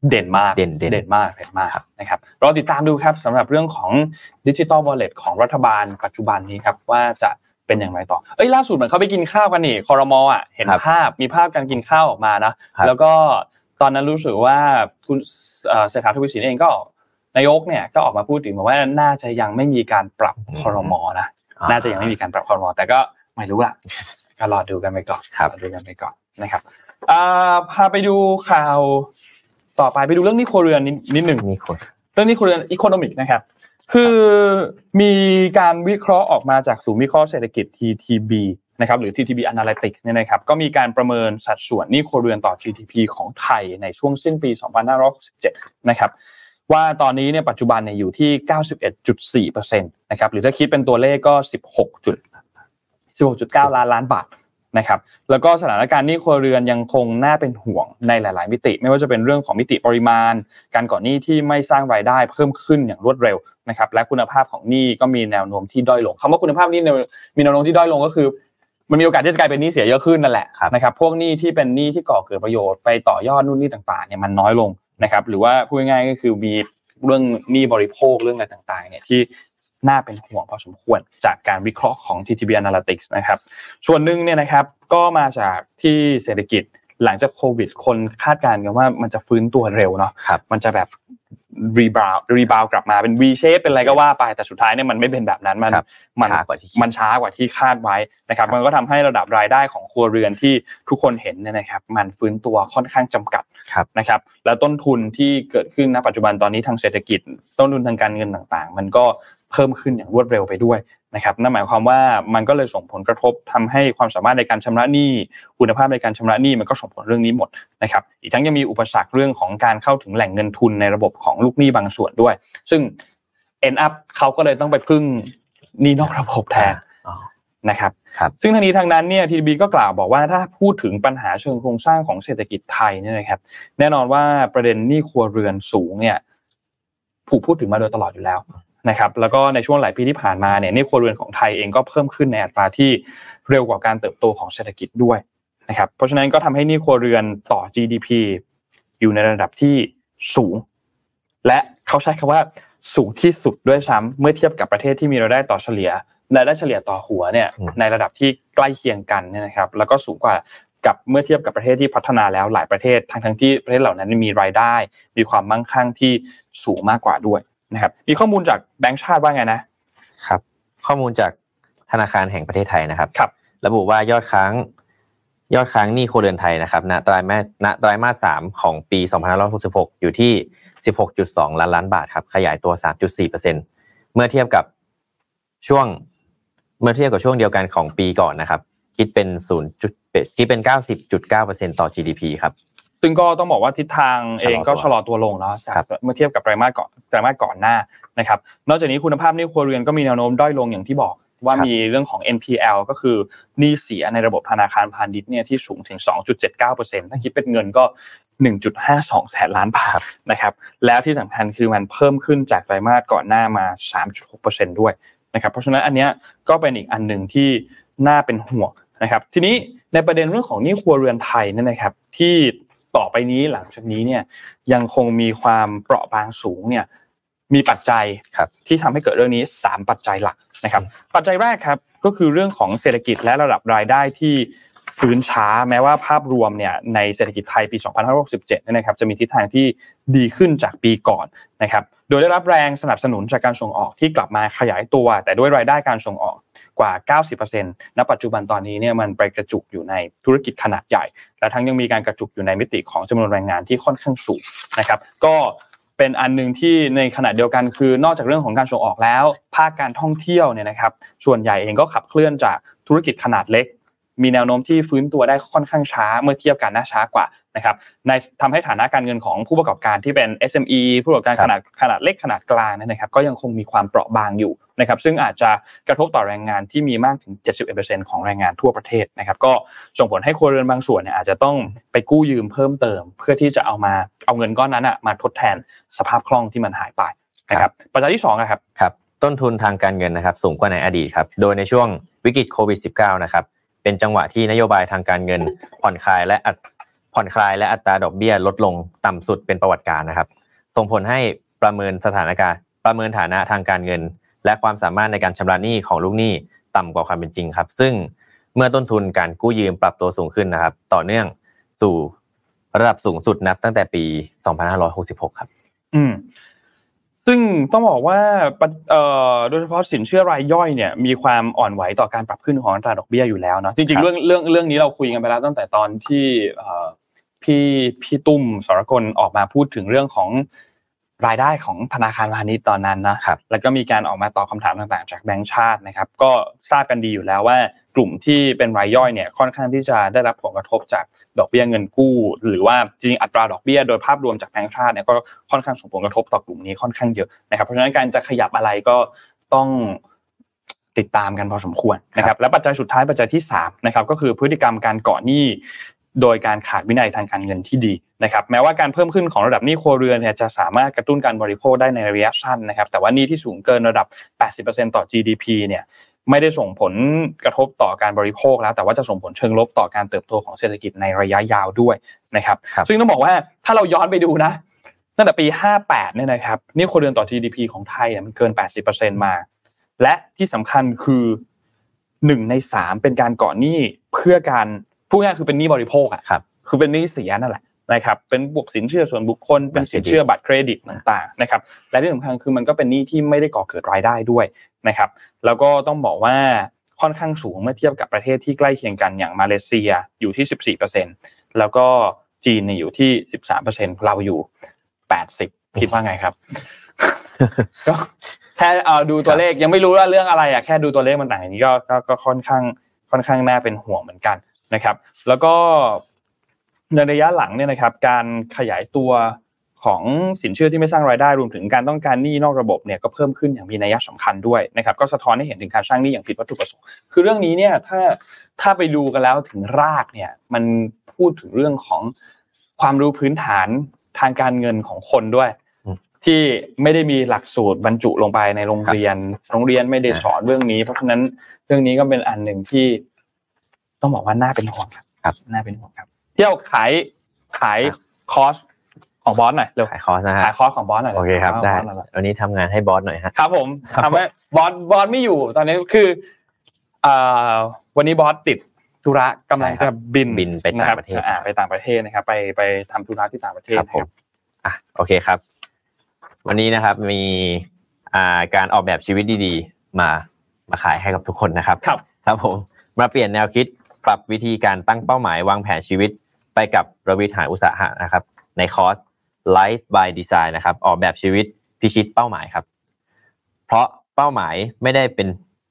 เด่นมากเด่นเด่นมากเด่นมากนะครับเราติดตามดูครับสำหรับเรื่องของ Digital Wallet ของรัฐบาลปัจจุบันนี้ครับว่าจะเป็นอย่างไรต่อเอ้ยล่าสุดเหมือนเขาไปกินข้าวกันนี่ครม.อ่ะเห็นภาพมีภาพการกินข้าวออกมานะแล้วก็ตอนนั้นรู้สึกว่าคุณเศรษฐาทวีสินเองก็นายกเนี่ยก็ออกมาพูดถึงบอกว่าน่าจะยังไม่มีการปรับครม.นะน่าจะยังไม่มีการปรับครม.แต่ก็ไม่รู้ล่ะก็รอดูกันไปก่อนครับดูกันไปก่อนนะครับอ่าพาไปดูข่าวต่อไปไปดูเรื่องนี้ครัวเรือนนิดนึงมีคนเรื่องนี้ครัวเรือนอีโคโนมิกนะครับคือมีการวิเคราะห์ออกมาจากศูนย์วิเคราะห์เศรษฐกิจ ที ที บี นะครับหรือ ที ที บี Analytics เนี่ยนะครับก็มีการประเมินสัดส่วนหนี้ครัวเรือนต่อ จี ดี พี ของไทยในช่วงสิ้นปีสองพันห้าร้อยหกสิบเจ็ดนะครับว่าตอนนี้เนี่ยปัจจุบันเนี่ยอยู่ที่ เก้าสิบเอ็ดจุดสี่เปอร์เซ็นต์ นะครับหรือถ้าคิดเป็นตัวเลขก็ สิบหกจุดเก้า ล้านล้านบาทนะครับแล้วก็สถานการณ์หนี้ครัวเรือนยังคงน่าเป็นห่วงในหลายๆมิติไม่ว่าจะเป็นเรื่องของมิติปริมาณการก่อหนี้ที่ไม่สร้างรายได้เพิ่มขึ้นอย่างรวดเร็วนะครับและคุณภาพของหนี้ก็มีแนวโน้มที่ด้อยลงคำว่าคุณภาพหนี้มีแนวโน้มที่ด้อยลงก็คือมันมีโอกาสที่จะกลายเป็นหนี้เสียเยอะขึ้นนั่นแหละนะครับพวกหนี้ที่เป็นหนี้ที่ก่อเกิดประโยชน์ไปต่อยอดนู่นนี่ต่างๆเนี่ยมันน้อยลงนะครับหรือว่าพูดง่ายๆก็คือมีเรื่องหนี้บริโภคเรื่องอะไรต่างๆเนี่ยที่น่าเป็นห่วงพอสมควรจากการวิเคราะห์ของ ที ที บี Analytics นะครับส่วนหนึ่งเนี่ยนะครับก็มาจากที่เศรษฐกิจหลังจากโควิดคนคาดการณ์กันว่ามันจะฟื้นตัวเร็วเนาะมันจะแบบรีบาวรีบาวกลับมาเป็น V shape เป็นอะไรก็ว่าไปแต่สุดท้ายเนี่ยมันไม่เป็นแบบนั้นมันมันมันช้ากว่าที่คาดไว้นะครับมันก็ทำให้ระดับรายได้ของครัวเรือนที่ทุกคนเห็นเนี่ยนะครับมันฟื้นตัวค่อนข้างจำกัดนะครับแล้วต้นทุนที่เกิดขึ้นณปัจจุบันตอนนี้ทางเศรษฐกิจต้นทุนทางการเงินต่างๆมันก็เพิ่มขึ้นอย่างรวดเร็วไปด้วยนะครับนั่นหมายความว่ามันก็เลยส่งผลกระทบทำให้ความสามารถในการชำระหนี้คุณภาพในการชำระหนี้มันก็ส่งผลเรื่องนี้หมดนะครับอีกทั้งยังมีอุปสรรคเรื่องของการเข้าถึงแหล่งเงินทุนในระบบของลูกหนี้บางส่วนด้วยซึ่ง end up เขาก็เลยต้องไปพึ่งหนี้นอกระบบแทนนะครับซึ่งทั้งนี้ทั้งนั้นเนี่ย ที ที บี ก็กล่าวบอกว่าถ้าพูดถึงปัญหาเชิงโครงสร้างของเศรษฐกิจไทยเนี่ยนะครับแน่นอนว่าประเด็นหนี้ครัวเรือนสูงเนี่ยถูกพูดถึงมาโดยตลอดอยู่แล้วนะครับแล้วก็ในช่วงหลายปีที่ผ่านมาเนี่ยหนี้ครัวเรือนของไทยเองก็เพิ่มขึ้นในอัตราที่เร็วกว่าการเติบโตของเศรษฐกิจด้วยนะครับเพราะฉะนั้นก็ทำให้หนี้ครัวเรือนต่อ จี ดี พี อยู่ในระดับที่สูงและเขาใช้คำว่าสูงที่สุดด้วยซ้ำเมื่อเทียบกับประเทศที่มีรายได้ต่อเฉลี่ยรายได้เฉลี่ยต่อหัวเนี่ยในระดับที่ใกล้เคียงกันเนี่ยนะครับแล้วก็สูงกว่ากับเมื่อเทียบกับประเทศที่พัฒนาแล้วหลายประเทศทั้งๆที่ประเทศเหล่านั้นมีรายได้มีความมั่งคั่งที่สูงมากกว่าด้วยนะครับมีข้อมูลจากแบงก์ชาติว่าไงนะครับข้อมูลจากธนาคารแห่งประเทศไทยนะครับครับระบุว่ายอดค้างยอดค้างหนี้ครัวเรือนไทยนะครับณไตรมาสณไตรมาสสามของปีสองพันห้าร้อยหกสิบหกอยู่ที่ สิบหกจุดสอง ล้านล้านบาทครับขยายตัว สามจุดสี่เปอร์เซ็นต์ เมื่อเทียบกับช่วงเมื่อเทียบกับช่วงเดียวกันของปีก่อนนะครับคิดเป็นศูนย์คิดเป็น เก้าสิบจุดเก้าเปอร์เซ็นต์ ต่อ จี ดี พี ครับซึ่งก็ต้องบอกว่าทิศทางเองก็ชะลอตัวลงแล้วเมื่อเทียบกับไตรมาสก่อนไตรมาสก่อนหน้านะครับนอกจากนี้คุณภาพหนี้ครัวเรือนก็มีแนวโน้มด้อยลงอย่างที่บอกว่ามีเรื่องของ เอ็น พี แอล ก็คือหนี้เสียในระบบธนาคารพาณิชย์เนี่ยที่สูงถึง สองจุดเจ็ดเก้าเปอร์เซ็นต์ ถ้าคิดเป็นเงินก็ หนึ่งจุดห้าสอง แสนล้านบาทนะครับแล้วที่สำคัญคือมันเพิ่มขึ้นจากไตรมาสก่อนหน้ามา สามจุดหกเปอร์เซ็นต์ ด้วยนะครับเพราะฉะนั้นอันเนี้ยก็เป็นอีกอันนึงที่น่าเป็นห่วง นะครับทีนี้ในประเด็นเรื่องของหนี้ครัวเรือนไทยนั่นนะครับที่ต่อไปนี้หลังจากนี้เนี่ยยังคงมีความเปราะบางสูงเนี่ยมีปัจจัยที่ทำให้เกิดเรื่องนี้สามปัจจัยหลักนะครับปัจจัยแรกครับก็คือเรื่องของเศรษฐกิจและระดับรายได้ที่ฟื้นช้าแม้ว่าภาพรวมเนี่ยในเศรษฐกิจไทยปีสองพันห้าร้อยหกสิบเจ็ดเนี่ยนะครับจะมีทิศทางที่ดีขึ้นจากปีก่อนนะครับโดยได้รับแรงสนับสนุนจากการส่งออกที่กลับมาขยายตัวแต่ด้วยรายได้การส่งออกกว่า เก้าสิบเปอร์เซ็นต์ ณ ปัจจุบันตอนนี้เนี่ยมันไปกระจุกอยู่ในธุรกิจขนาดใหญ่และทั้งยังมีการกระจุกอยู่ในมิติของจำนวนแรงงานที่ค่อนข้างสูงนะครับก็เป็นอันนึงที่ในขณะเดียวกันคือนอกจากเรื่องของการส่งออกแล้วภาคการท่องเที่ยวเนี่ยนะครับส่วนใหญ่เองก็ขับเคลื่อนจากธุรกิจขนาดเล็กมีแนวโน้มที่ฟื้นตัวได้ค่อนข้างช้าเมื่อเทียบกันน่าช้ากว่านะครับในทำให้ฐานะการเงินของผู้ประกอบการที่เป็น เอส เอ็ม อี ผู้ประกอบการขนาดขนาดเล็กขนาดกลางนั่นนะครับก็ยังคงมีความเปราะบางอยู่นะครับซึ่งอาจจะกระทบต่อแรงงานที่มีมากถึง เจ็ดสิบเอ็ดเปอร์เซ็นต์ ของแรงงานทั่วประเทศนะครับก็ส่งผลให้ครัวเรือนบางส่วนเนี่ยอาจจะต้องไปกู้ยืมเพิ่มเติมเพื่อที่จะเอามาเอาเงินก้อนนั้นมาทดแทนสภาพคล่องที่มันหายไปนะครับปัจจัยที่สองนะครับต้นทุนทางการเงินนะครับสูงกว่าในอดีตครับโดยในช่วงวิกฤตโควิด สิบเก้า นะครับเป็นจังหวะที่นโยบายทางการเงินผ่อนคลายและผ่อนคลายและอัตราดอกเบี้ยลดลงต่ำสุดเป็นประวัติการนะครับส่งผลให้ประเมินสถานการณ์ประเมินฐานะทางการเงินและความสามารถในการชำระหนี้ของลูกหนี้ต่ำกว่าความเป็นจริงครับซึ่งเมื่อต้นทุนการกู้ยืมปรับตัวสูงขึ้นนะครับต่อเนื่องสู่ระดับสูงสุดนับตั้งแต่ปีสองพันห้าร้อยหกสิบหกครับอืมซึ่งต้องบอกว่าโดยเฉพาะสินเชื่อรายย่อยเนี่ยมีความอ่อนไหวต่อการปรับขึ้นของอัตราดอกเบี้ยอยู่แล้วเนาะจริงๆเรื่องเรื่องเรื่องนี้เราคุยกันไปแล้วตั้งแต่ตอนที่พี่พี่ตุ้มสรกลออกมาพูดถึงเรื่องของรายได้ของธนาคารพาณิชย์ตอนนั้นนะครับแล้วก็มีการออกมาตอบคำถามต่างๆจากแบงก์ชาตินะครับก็ทราบกันดีอยู่แล้วว่ากลุ่มที่เป็นรายย่อยเนี่ยค่อนข้างที่จะได้รับผลกระทบจากดอกเบี้ยเงินกู้หรือว่าจริงอัตราดอกเบี้ยโดยภาพรวมจากแบงก์ชาติเนี่ยก็ค่อนข้างส่งผลกระทบต่อกลุ่มนี้ค่อนข้างเยอะนะครับเพราะฉะนั้นการจะขยับอะไรก็ต้องติดตามกันพอสมควรนะครับและปัจจัยสุดท้ายปัจจัยที่สามนะครับก็คือพฤติกรรมการก่อหนี้โดยการขาดวินัยทางการเงินที่ดีนะครับแม้ว่าการเพิ่มขึ้นของระดับหนี้ครัวเรือนเนี่ยจะสามารถกระตุ้นการบริโภคได้ในระยะสั้นนะครับแต่ว่าหนี้ที่สูงเกินระดับ แปดสิบเปอร์เซ็นต์ ต่อ จี ดี พี เนี่ยไม่ได้ส่งผลกระทบต่อการบริโภคแล้วแต่ว่าจะส่งผลเชิงลบต่อการเติบโตของเศรษฐกิจในระยะยาวด้วยนะครับซึ่งต้องบอกว่าถ้าเราย้อนไปดูนะตั้งแต่ปีห้าสิบแปดเนี่ยนะครับหนี้ครัวเรือนต่อ จี ดี พี ของไทยเนี่ยมันเกิน แปดสิบเปอร์เซ็นต์ มาและที่สำคัญคือหนึ่งในสามเป็นการก่อหนี้เพื่อการพูดง่ายคือเป็นหนี้บริโภคอ่ะครับคือเป็นหนี้เสียนั่นแหละนะครับเป็นบวกสินเชื่อส่วนบุคคลเป็นสินเชื่อบัตรเครดิตต่างๆนะครับและที่สำคัญคือมันก็เป็นหนี้ที่ไม่ได้ก่อเกิดรายได้ด้วยนะครับแล้วก็ต้องบอกว่าค่อนข้างสูงเมื่อเทียบกับประเทศที่ใกล้เคียงกันอย่างมาเลเซียอยู่ที่ สิบสี่เปอร์เซ็นต์ แล้วก็จีนเนี่ยอยู่ที่ สิบสามเปอร์เซ็นต์ เราอยู่แปดสิบคิดว่าไงครับก็แค่เอาดูตัวเลขยังไม่รู้ว่าเรื่องอะไรอ่ะแค่ดูตัวเลขมันต่างอย่างนี้ก็ก็ค่อนข้างค่อนข้างน่าเป็นห่วงเหมือนกันนะครับแล้วก็ในระยะหลังเนี่ยนะครับการขยายตัวของสินเชื่อที่ไม่สร้างรายได้รวมถึงการต้องการหนี้นอกระบบเนี่ยก็เพิ่มขึ้นอย่างมีนัยสำคัญด้วยนะครับก็สะท้อนให้เห็นถึงการสร้างหนี้อย่างผิดวัตถุประสงค์คือเรื่องนี้เนี่ยถ้าถ้าไปดูกันแล้วถึงรากเนี่ยมันพูดถึงเรื่องของความรู้พื้นฐานทางการเงินของคนด้วยที่ไม่ได้มีหลักสูตรบรรจุลงไปในโรงเรียนโรงเรียนไม่ได้สอนเรื่องนี้เพราะฉะนั้นเรื่องนี้ก็เป็นอันนึงที่ต้องบอกว่าน่าเป็นห่วงครับน่าเป็นห่วงครับเที่ยวขายขายคอร์สของบอสหน่อยเร็วขายคอร์สนะฮะขายคอร์สของบอสหน่อยโอเคครับได้วันนี้ทำงานให้บอสหน่อยฮะครับผมทำไว้บอสบอสไม่อยู่ตอนนี้คือเอ่อวันนี้บอสติดธุระกำลังจะบินบินไปต่างประเทศอ่าไปต่างประเทศนะครับไปไปทำธุระที่ต่างประเทศครับผมอ่ะโอเคครับวันนี้นะครับมีอ่าการออกแบบชีวิตดีๆมามาขายให้กับทุกคนนะครับครับครับผมมาเปลี่ยนแนวคิดปรับวิธีการตั้งเป้าหมายวางแผนชีวิตไปกับระวิทย์หาอุตสาหะนะครับในคอร์ส Life by Design นะครับออกแบบชีวิตพิชิตเป้าหมายครับเพราะเป้าหมายไม่ได้เป็น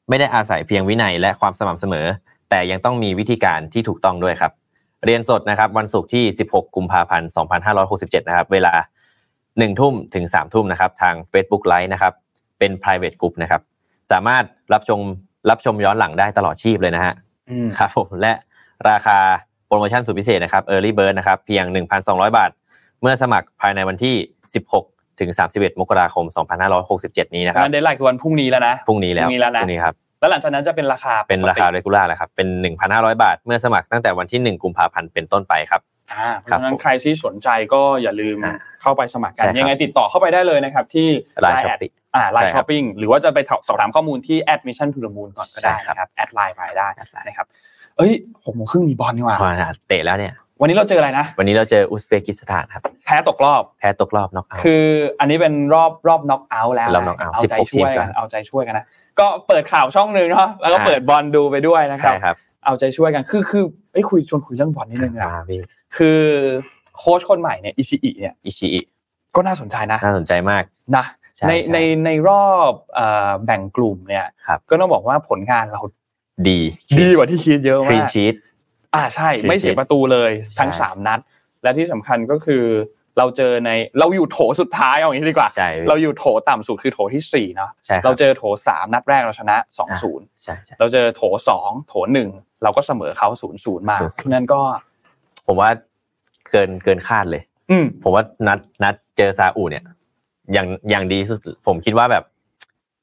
ไม่ได้อาศัยเพียงวินัยและความสม่ำเสมอแต่ยังต้องมีวิธีการที่ถูกต้องด้วยครับเรียนสดนะครับวันศุกร์ที่สิบหกกุมภาพันธ์สองพันห้าร้อยหกสิบเจ็ดนะครับเวลา หนึ่งทุ่ม ถึง สามทุ่มนะครับทาง Facebook Live นะครับเป็น private group นะครับสามารถรับชมรับชมย้อนหลังได้ตลอดชีพเลยนะฮะครับผมและราคาโปรโมชั่นสุดพิเศษนะครับ Early Bird นะครับเพียง หนึ่งพันสองร้อยบาทเมื่อสมัครภายในวันที่สิบหกถึงสามสิบเอ็ดมกราคมสองพันห้าร้อยหกสิบเจ็ดนี้นะครับเดดไลน์คือวันพรุ่งนี้แล้วนะพรุ่งนี้แล้วพรุ่งนี้แล้วนะครับ แล้วหลังจากนั้นจะเป็นราคาเป็นราคาเรกูล่าแหละครับเป็น หนึ่งพันห้าร้อย บาทเมื่อสมัครตั้งแต่วันที่หนึ่งกุมภาพันธ์เป็นต้นไปครับอ่าเพราะฉะนั้นใครที่สนใจก็อย่าลืมเข้าไปสมัครกันยังไงติดต่อเข้าไปได้เลยนะครับที่ ไลน์ Shopping อ่า ไลน์ Shopping หรือว่าจะไปสอบถามข้อมูลที่ Admission to the Moon ก่อนก็ได้ครับแอดไลน์ไปได้นะครับเอ้ย หกโมงครึ่ง มีบอลนี่หว่าเตะแล้วเนี่ยวันนี้เราเจออะไรนะวันนี้เราเจออุซเบกิสถานครับแพ้ตกรอบแพ้ตกรอบน็อกเอาท์คืออันนี้เป็นรอบรอบน็อกเอาท์แล้วเอาใจช่วยกันเอาใจช่วยกันนะก็เปิดข่าวช่องนึงเนาะแล้วก็เปิดบอลดูไปด้วยนะครับเอาใจช่วยกันคือคือเอ้ยคุยชวนคุยเรื่องบอลนิดนึงอ่ะคือโค้ชคนใหม่เนี่ยอิชิอิเนี่ยอิชิอิก็น่าสนใจนะน่าสนใจมากนะในในในรอบเอ่อแบ่งกลุ่มเนี่ยก็ต้องบอกว่าผลงานเราดีดีกว่าที่คิดเยอะมากคลีนชีทอ่าใช่ไม่เสียประตูเลยทั้งสามนัดและที่สำคัญก็คือเราเจอในเราอยู่โถสุดท้ายเอาอย่างนี้ดีกว่าเราอยู่โถต่ำสุดคือโถที่สี่เนาะเราเจอโถสามนัดแรกเราชนะ สองศูนย์ ใช่ๆเราเจอโถสองโถหนึ่งเราก็เสมอเค้า ศูนย์ศูนย์ มาฉะนั้นก็ผมว่าเกินเกินคาดเลยอืมผมว่านัดนัดเจอซาอุเนี่ยอย่างอย่างดีสุดผมคิดว่าแบบ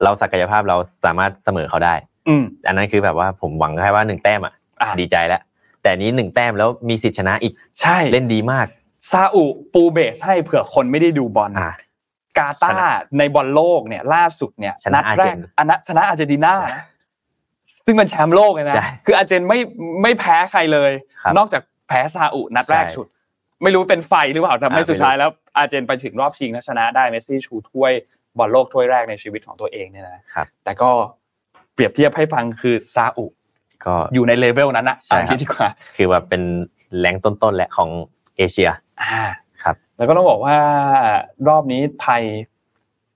เราศักยภาพเราสามารถเสมอเขาได้อืมอันนั้นคือแบบว่าผมหวังแค่ว่าหนึ่งแต้มอ่ะดีใจแล้วแต่นี้หนึ่งแต้มแล้วมีสิทธิ์ชนะอีกใช่เล่นดีมากซาอุปูเบสให้เผื่อคนไม่ได้ดูบอลกาตาร์ในบอลโลกเนี่ยล่าสุดเนี่ยนัดแรกอันชนะอาร์เจนตินาซึ่งเป็นแชมป์โลกเลยนะคืออาร์เจนไม่ไม่แพ้ใครเลยนอกจากแพ้ซาอุนัดแรกสุดไม่รู้เป็นไฟหรือเปล่าทำให้สุดท้ายแล้วอาร์เจนไปถึงรอบชิงชนะได้เมสซี่ชูถ้วยบอลโลกถ้วยแรกในชีวิตของตัวเองเนี่ยนะแต่ก็เปรียบเทียบให้ฟังคือซาอุก็อยู่ในเลเวลนั้นน่ะอ่ะคิดดีกว่าคือว่าเป็นแรงต้นๆแหละของเอเชียอ่าครับแล้วก็ต้องบอกว่ารอบนี้ไทย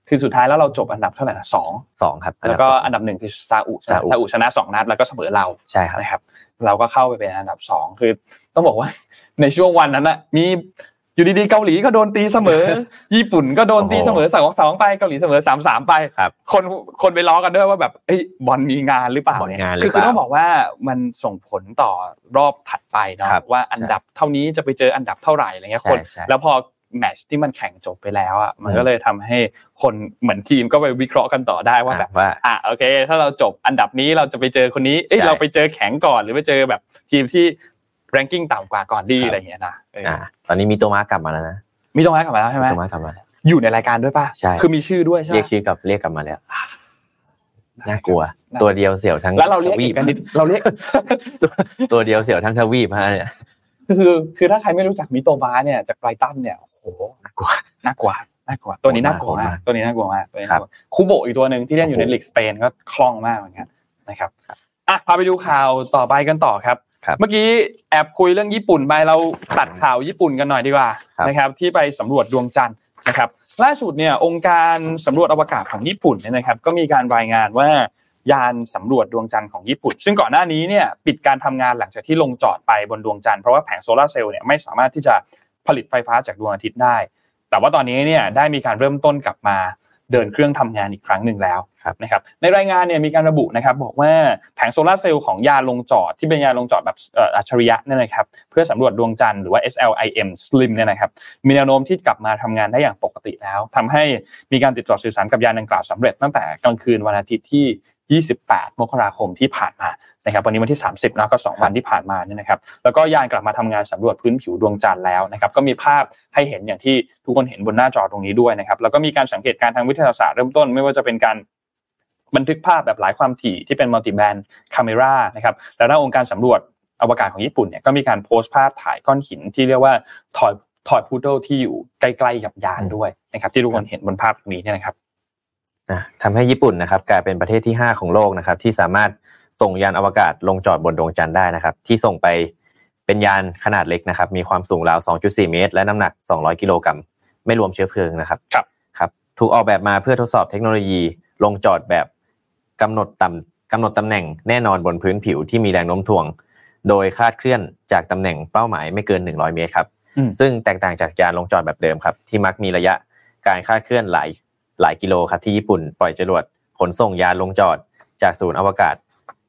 คือสุดท้ายแล้วเราจบอันดับเท่าไหร่นะสอง สองครับแล้วก็อันดับหนึ่งคือซาอุซาอุชนะสองนัดแล้วก็เสมอเราใช่ครับนะครับเราก็เข้าไปเป็นอันดับสองคือต้องบอกว่าในช่วงวันนั้นน่ะมีอยู่ดีๆเกาหลีก็โดนตีเสมอญี่ปุ่นก็โดนตีเสมอสองสองไปเกาหลีเสมอ สามสาม ไปคนคนไปล้อกันด้วยว่าแบบเอ้ยบอลมีงานหรือเปล่าเนี่ยคือคือต้องบอกว่ามันส่งผลต่อรอบถัดไปเนาะว่าอันดับเท่านี้จะไปเจออันดับเท่าไหร่อะไรเงี้ยคนแล้วพอแมตช์ที่มันแข่งจบไปแล้วอ่ะมันก็เลยทำให้คนเหมือนทีมก็ไปวิเคราะห์กันต่อได้ว่าแบบว่าอ่ะโอเคถ้าเราจบอันดับนี้เราจะไปเจอคนนี้เอ้ยเราไปเจอแข็งก่อนหรือไปเจอแบบทีมที่แรงกิ้งต่ำกว่าก่อนดีอะไรอย่างเงี้ยนะอ่าตอนนี้มีตัวม้ากลับมาแล้วนะมีตัวม้ากลับมาแล้วใช่มั้ยตัวม้ากลับมาอยู่ในรายการด้วยป่ะใช่คือมีชื่อด้วยใช่มั้ยเรียกชื่อกลับเรียกกลับมาแล้วน่ากลัวตัวเดียวเสี่ยวทั้งแล้วเราเรียกกันนิดเราเรียกตัวเดียวเสี่ยวทั้งทวีปฮะเนี่ยคือคือถ้าใครไม่รู้จักมิโตบาเนี่ยจากไบรตันเนี่ยโอ้โหน่ากลัวน่ากลัวน่ากลัวตัวนี้น่ากลัวมากตัวนี้น่ากลัวมากตัวนี้ครับคูโบอีกตัวนึงที่เล่นอยู่ในลีกสเปนก็คล่องมากเหมือนกันนะครับอ่ะพาไปดูข่าวต่อไปกันต่อครับเมื่อกี้แอบคุยเรื่องญี่ปุ่นไปเราตัดข่าวญี่ปุ่นกันหน่อยดีกว่านะครับที่ไปสำรวจดวงจันทร์นะครับล่าสุดเนี่ยองค์การสำรวจอวกาศของญี่ปุ่นเนี่ยนะครับก็มีการรายงานว่ายานสำรวจดวงจันทร์ของญี่ปุ่นซึ่งก่อนหน้านี้เนี่ยปิดการทำงานหลังจากที่ลงจอดไปบนดวงจันทร์เพราะว่าแผงโซลาร์เซลล์เนี่ยไม่สามารถที่จะผลิตไฟฟ้าจากดวงอาทิตย์ได้แต่ว่าตอนนี้เนี่ยได้มีการเริ่มต้นกลับมาเดินเครื่องทำงานอีกครั้งหนึ่งแล้วนะครับในรายงานเนี่ยมีการระบุนะครับบอกว่าแผงโซลาร์เซลล์ของยานลงจอดที่เป็นยานลงจอดแบบอัจฉริยะเนี่ยนะครับเพื่อสำรวจดวงจันทร์หรือว่า เอส แอล ไอ เอ็ม Slim เนี่ยนะครับมีแนวโน้มที่กลับมาทำงานได้อย่างปกติแล้วทำให้มีการติดต่อสื่อสารกับยานดังกล่าวสำเร็จตั้งแต่กลางคืนวันอาทิตย์ที่ยี่สิบแปดมกราคมที่ผ่านมานะครับวันนี้วันที่สามสิบแล้วก็สองวันที่ผ่านมาเนี่ยนะครับแล้วก็ยานกลับมาทำงานสำรวจพื้นผิวดวงจันทร์แล้วนะครับก็มีภาพให้เห็นอย่างที่ทุกคนเห็นบนหน้าจอตรงนี้ด้วยนะครับแล้วก็มีการสังเกตการทางวิทยาศาสตร์เริ่มต้นไม่ว่าจะเป็นการบันทึกภาพแบบหลายความถี่ที่เป็นมัลติแบนด์คาเมรานะครับแล้วด้านองค์การสำรวจอวกาศของญี่ปุ่นเนี่ยก็มีการโพสต์ภาพถ่ายก้อนหินที่เรียกว่าทอยทอยพูดเดิลที่อยู่ใกล้ๆกับยานด้วยนะครับที่ทุกคนเห็นบนภาพตรงนี้เนี่ยนะครับทำให้ญี่ปุ่นนะครับกลายเป็นประเทศที่ห้าของโลกนะครับที่สามารถส่งยานอวกาศลงจอดบนดวงจันทร์ได้นะครับที่ส่งไปเป็นยานขนาดเล็กนะครับมีความสูงราว สองจุดสี่เมตรและน้ำหนักสองร้อยกิโลกรัมไม่รวมเชื้อเพลิงนะครับครับครับถูกออกแบบมาเพื่อทดสอบเทคโนโลยีลงจอดแบบกำหนดต่ำกำหนดตำแหน่งแน่นอนบนพื้นผิวที่มีแรงโน้มถ่วงโดยคลาดเคลื่อนจากตำแหน่งเป้าหมายไม่เกินหนึ่งร้อยเมตรครับซึ่งแตกต่างจากยานลงจอดแบบเดิมครับที่มักมีระยะการคลาดเคลื่อนหลายหลายกิโลครับที่ญี่ปุ่นปล่อยจรวดขนส่งยานลงจอดจากศูนย์อวกาศ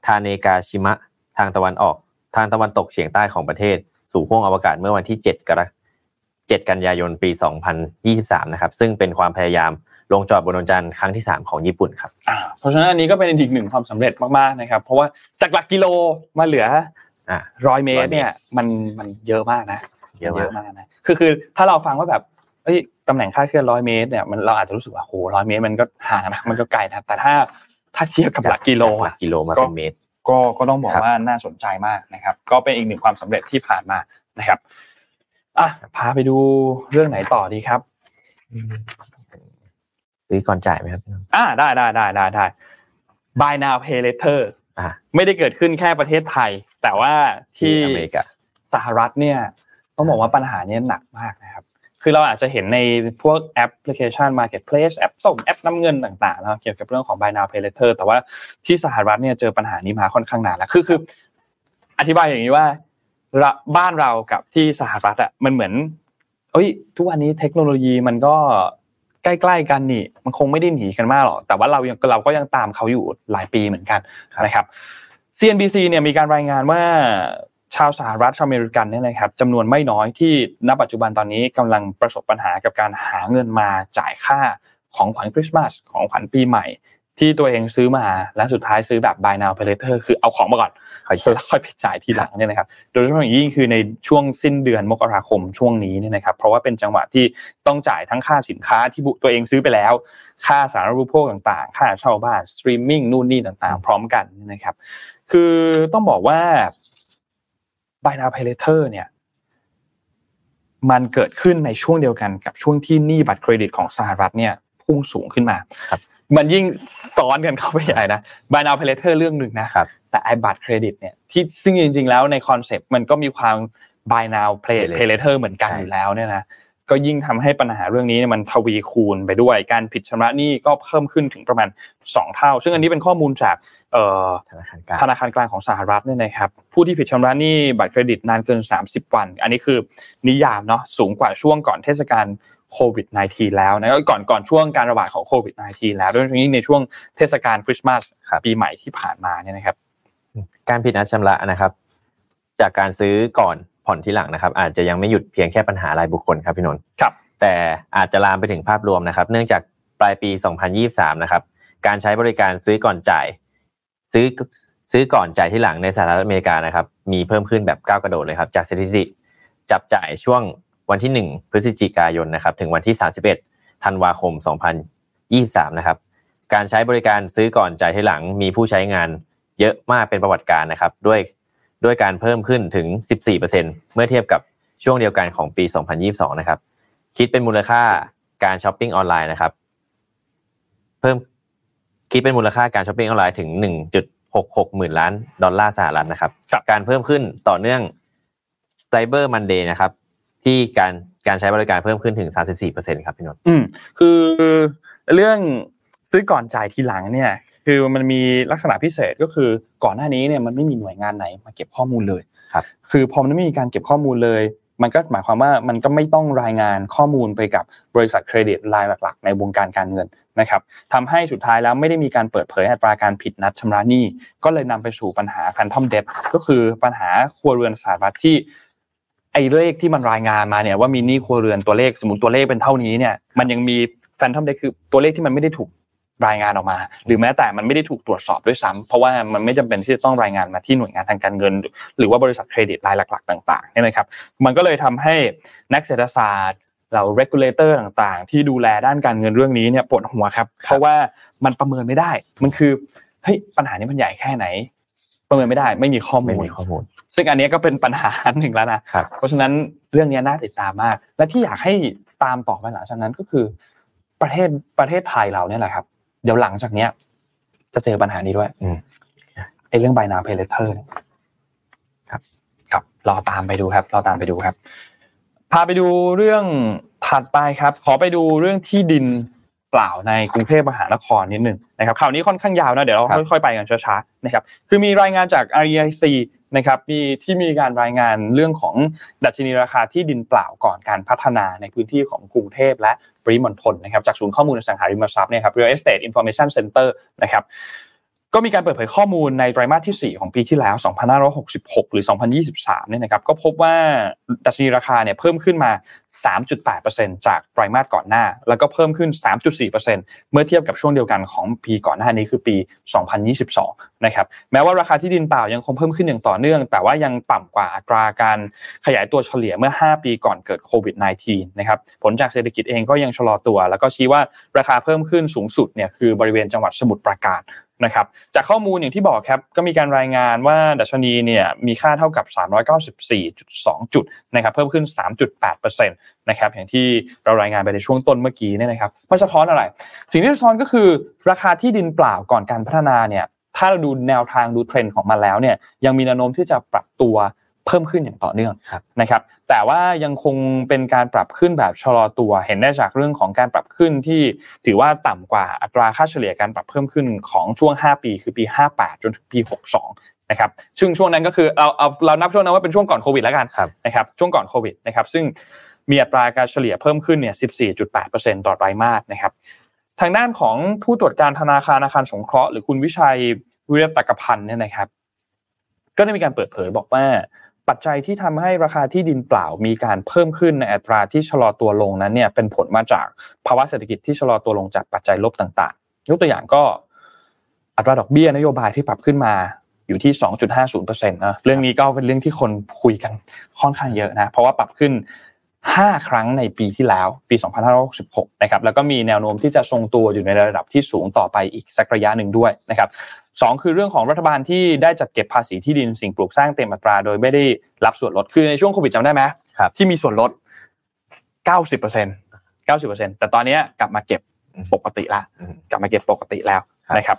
ทาเนกาชิมะทางตะวันออกทางตะวันตกเฉียงใต้ของประเทศสู่ห้วงอวกาศเมื่อวันที่เจ็ดกันยายนปีสองพันยี่สิบสามนะครับซึ่งเป็นความพยายาม ลงจอดบนดวงจันทร์ครั้งที่สามของญี่ปุ่นครับอ่าเพราะฉะนั้นอันนี้ก็เป็นอีกหนึ่งความสำเร็จมากๆนะครับเพราะว่าจากหลักกิโลมาเหลืออ่าหนึ่งร้อยเมตรเนี่ยมันมันเยอะมากนะเยอะมากนะคือคือถ้าเราฟังว่าแบบเอ้ยตำแหน่งคาดเคลื่อนหนึ่งร้อยเมตรเนี่ยมันเราอาจจะรู้สึกว่าโหหนึ่งร้อยเมตรมันก็ห่างนะมันก็ไกลนะแต่ถ้าถ้าเทียบกับหลักกิโลหลักกิโลมาเป็นเมตรก็ก็ต้องบอกว่าน่าสนใจมากนะครับก็เป็นอีกหนึ่งความสำเร็จที่ผ่านมานะครับอ่ะพาไปดูเรื่องไหนต่อดีครับซื้อก่อนจ่ายไหมครับอ่าได้ได้ได้ได้ได้ Buy Now Pay Later อ่าไม่ได้เกิดขึ้นแค่ประเทศไทยแต่ว่าที่อเมริกาสหรัฐเนี่ยต้องบอกว่าปัญหานี้หนักมากนะครับคือเราอาจจะเห็นในพวกแอปพลิเคชัน Marketplace แอปส่งแอปน้ำเงินต่างๆนะเกี่ยวกับเรื่องของ Buy Now Pay Later แต่ว่าที่สหรัฐเนี่ยเจอปัญหานี้มาค่อนข้างนานแล้วคือคืออธิบายอย่างนี้ว่าบ้านเรากับที่สหรัฐอ่ะมันเหมือนเอ้ยทุกวันนี้เทคโนโลยีมันก็ใกล้ๆกันนี่มันคงไม่ได้หนีกันมากหรอกแต่ว่าเรายังเราก็ยังตามเขาอยู่หลายปีเหมือนกันนะครับ ซี เอ็น บี ซี เนี่ยมีการรายงานว่าชาวสหรัฐชาวอเมริกันเนี่ยนะครับจำนวนไม่น้อยที่ณปัจจุบันตอนนี้กำลังประสบปัญหากับการหาเงินมาจ่ายค่าของขวัญคริสต์มาสของขวัญปีใหม่ที่ตัวเองซื้อมาและสุดท้ายซื้อแบบ Buy Now Pay Later คือเอาของมาก่อนแล้วค่อยไปจ่ายทีหลังเนี่ยนะครับโดยเฉพาะอย่างยิ่งคือในช่วงสิ้นเดือนมกราคมช่วงนี้เนี่ยนะครับเพราะว่าเป็นจังหวะที่ต้องจ่ายทั้งค่าสินค้าที่ตัวเองซื้อไปแล้วค่าสาธารณูปโภคต่างๆค่าเช่าบ้านสตรีมมิ่งนู่นนี่ต่างๆพร้อมกันนะครับคือต้องบอกว่า Buy Now Pay Later เนี่ยมันเกิดขึ้นในช่วงเดียวกันกับช่วงที่หนี้บัตรเครดิตของสหรัฐเนี่ยพุ่งสูงขึ้นมามันยิ่งซ้อนกันเข้าไปใหญ่นะ Buy Now Pay Later เรื่องนึงนะครับแต่ไอ้บัตรเครดิตเนี่ยที่ซึ่งจริงๆแล้วในคอนเซ็ปต์มันก็มีความ Buy Now Pay Later เหมือนกันอยู่แล้วเนี่ยนะก็ยิ่งทำให้ปัญหาเรื่องนี้เนี่ยมันทวีคูณไปด้วยการผิดชำระหนี้ก็เพิ่มขึ้นถึงประมาณสองเท่าซึ่งอันนี้เป็นข้อมูลจากเอ่อธนาคารกลางของสหรัฐเนี่ยนะครับผู้ที่ผิดชำระหนี้บัตรเครดิตนานเกินสามสิบวันอันนี้คือนิยามเนาะสูงกว่าช่วงก่อนเทศกาลโควิด สิบเก้า แล้วนะก่อนก่อนช่วงการระบาดของโควิด สิบเก้า แล้วโดยเฉพาะยิ่งในช่วงเทศกาลคริสต์มาสปีใหม่ที่ผ่านมาเนี่ยนะครับการผิดนัดชำระนะครับจากการซื้อก่อนผ่อนทีหลังนะครับอาจจะยังไม่หยุดเพียงแค่ปัญหารายบุคคลครับพี่นนท์ครับแต่อาจจะลามไปถึงภาพรวมนะครับเนื่องจากปลายปีสองพันยี่สิบสามนะครับการใช้บริการซื้อก่อนจ่ายซื้อซื้อก่อนจ่ายทีหลังในสหรัฐอเมริกานะครับมีเพิ่มขึ้นแบบก้าวกระโดดเลยครับจากสถิติจับจ่ายช่วงวันที่หนึ่งพฤศจิกายนนะครับถึงวันที่สามสิบเอ็ดธันวาคมสองพันยี่สิบสามนะครับการใช้บริการซื้อก่อนจ่ายทีหลังมีผู้ใช้งานเยอะมากเป็นประวัติการณ์นะครับด้วยด้วยการเพิ่มขึ้นถึง สิบสี่เปอร์เซ็นต์ เมื่อเทียบกับช่วงเดียวกันของปีสองพันยี่สิบสองนะครับคิดเป็นมูลค่าการช้อปปิ้งออนไลน์นะครับเพิ่มคิดเป็นมูลค่าการช้อปปิ้งออนไลน์ถึง หนึ่งจุดหกหก หมื่นล้านดอลลาร์สหรัฐนะครับการเพิ่มขึ้นต่อเนื่อง Cyber Monday นะครับที่การการใช้บริการเพิ่มขึ้นถึง สามสิบสี่เปอร์เซ็นต์ ครับพี่นนท์อืมคือเรื่องซื้อก่อนจ่ายทีหลังเนี่ยคือมันมีลักษณะพิเศษก็คือก่อนหน้านี้เนี่ยมันไม่มีหน่วยงานไหนมาเก็บข้อมูลเลยครับคือพอมันไม่มีการเก็บข้อมูลเลยมันก็หมายความว่ามันก็ไม่ต้องรายงานข้อมูลไปกับบริษัทเครดิตรายหลักๆในวงการการเงินนะครับทำให้สุดท้ายแล้วไม่ได้มีการเปิดเผยอัตราการผิดนัดชำระหนี้ก็เลยนำไปสู่ปัญหา Phantom Debt ก็คือปัญหาครัวเรือนสหรัฐที่ไอ้เลขที่มันรายงานมาเนี่ยว่ามีหนี้ครัวเรือนตัวเลขสมมุติตัวเลขเป็นเท่านี้เนี่ยมันยังมี Phantom Debt คือตัวเลขที่มันไม่ได้ถูกรายงานออกมาหรือแม้แต่มันไม่ได้ถูกตรวจสอบด้วยซ้ำเพราะว่ามันไม่จำเป็นที่จะต้องรายงานมาที่หน่วยงานทางการเงินหรือว่าบริษัทเครดิตรายหลักๆต่างๆเนี่ยนะครับมันก็เลยทำให้นักเศรษฐศาสตร์เหล่า regulator ต่างๆที่ดูแลด้านการเงินเรื่องนี้เนี่ยปวดหัวครับเพราะว่ามันประเมินไม่ได้มันคือเฮ้ยปัญหานี้มันใหญ่แค่ไหนประเมินไม่ได้ไม่มีข้อมูลไม่มีข้อมูลซึ่งอันนี้ก็เป็นปัญหาหนึ่งแล้วนะเพราะฉะนั้นเรื่องนี้น่าติดตามมากและที่อยากให้ตามต่อไปหลังจากนั้นก็คือประเทศประเทศไทยเราเนี่ยแหละครับเดี๋ยวหลังจากเนี้ยจะเจอปัญหานี้ด้วยไอ้เรื่อง Buy Now Pay Later ครับครับรอตามไปดูครับรอตามไปดูครับพาไปดูเรื่องถัดไปครับขอไปดูเรื่องที่ดินเปล่าในกรุงเทพมหานครนิดนึงนะครับข่าวนี้ค่อนข้างยาวนะเดี๋ยวเราค่อยๆไปกันช้าๆนะครับคือมีรายงานจาก ไอ ที วี นะครับมีที่มีการรายงานเรื่องของดัชนีราคาที่ดินเปล่าก่อนการพัฒนาในพื้นที่ของกรุงเทพและปริมณฑลนะครับจากศูนย์ข้อมูลอสังหาริมทรัพย์เนี่ยครับ Real Estate Information Center นะครับ ก็มีการเปิดเผยข้อมูลในไตรมาสที่สี่ของปีที่แล้วสองพันห้าร้อยหกสิบหกหรือสองพันยี่สิบสามเนี่ยนะครับก็พบว่าดัชนีราคาเนี่ยเพิ่มขึ้นมา สามจุดแปดเปอร์เซ็นต์ จากไตรมาสก่อนหน้าแล้วก็เพิ่มขึ้น สามจุดสี่เปอร์เซ็นต์ เมื่อเทียบกับช่วงเดียวกันของปีก่อนหน้านี้คือปีสองพันยี่สิบสองนะครับแม้ว่าราคาที่ดินเปล่ายังคงเพิ่มขึ้นอย่างต่อเนื่องแต่ว่ายังต่ำกว่าอัตราการขยายตัวเฉลี่ยเมื่อห้าปีก่อนเกิดโควิด สิบเก้า นะครับผลจากเศรษฐกิจเองก็ยังชะลอตัวแล้วก็ชี้ว่าราคาเพิ่มขึ้นสูงสุดเนี่ยคือบริเวณจังหวัดสมุทรปราการนะครับจากข้อมูลอย่างที่บอกครับก็มีการรายงานว่าดัชนีเนี่ยมีค่าเท่ากับ สามร้อยเก้าสิบสี่จุดสอง จุดนะครับเพิ่มขึ้น สามจุดแปดเปอร์เซ็นต์ นะครับอย่างที่เรารายงานไปในช่วงต้นเมื่อกี้เนี่ยนะครับมันสะท้อนอะไรสิ่งที่สะท้อนก็คือราคาที่ดินเปล่าก่อนการพัฒนาเนี่ยถ้าเราดูแนวทางดูเทรนด์ของมันแล้วเนี่ยยังมีแนวโน้มที่จะปรับตัวเพิ่มขึ้นอย่างต่อเนื่องนะครับแต่ว่ายังคงเป็นการปรับขึ้นแบบชะลอตัวเห็นได้จากเรื่องของการปรับขึ้นที่ถือว่าต่ำกว่าอัตราค่าเฉลี่ยการปรับเพิ่มขึ้นของช่วงห้าปีคือปีห้าสิบแปดจนถึงปีหกสิบสองนะครับซึ่งช่วงนั้นก็คือเอาเอาเรานับช่วงนั้นว่าเป็นช่วงก่อนโควิดแล้วกันนะครับช่วงก่อนโควิดนะครับซึ่งมีอัตราการเฉลี่ยเพิ่มขึ้นเนี่ย สิบสี่จุดแปดเปอร์เซ็นต์ ต่อไตรมาสนะครับทางด้านของผู้ตรวจการธนาคารอาคารสงเคราะห์หรือคุณวิชัยวิริยะตกพันธ์เนี่ยนะครับก็ได้มีการเปิดเผยบอกว่าปัจจัยที่ทำให้ราคาที่ดินเปล่ามีการเพิ่มขึ้นในอัตราที่ชะลอตัวลงนั้นเนี่ยเป็นผลมาจากภาวะเศรษฐกิจที่ชะลอตัวลงจากปัจจัยลบต่างๆยกตัวอย่างก็อัตราดอกเบี้ยนโยบายที่ปรับขึ้นมาอยู่ที่ สองจุดห้าศูนย์เปอร์เซ็นต์ นะเรื่องนี้ก็เป็นเรื่องที่คนคุยกันค่อนข้างเยอะนะเพราะว่าปรับขึ้นห้าครั้งในปีที่แล้วปีสองพันห้าร้อยหกสิบหกนะครับแล้วก็มีแนวโน้มที่จะทรงตัวอยู่ในระดับที่สูงต่อไปอีกสักระยะนึงด้วยนะครับสองคือเรื่องของรัฐบาลที่ได้จัดเก็บภาษีที่ดินสิ่งปลูกสร้างเต็มอัตราโดยไม่ได้รับส่วนลดคือในช่วงโควิดจำได้ไหมครับที่มีส่วนลด เก้าสิบเปอร์เซ็นต์ เก้าสิบเปอร์เซ็นต์ แต่ตอนนี้กลับมาเก็บปกติละกลับมาเก็บปกติแล้วนะครั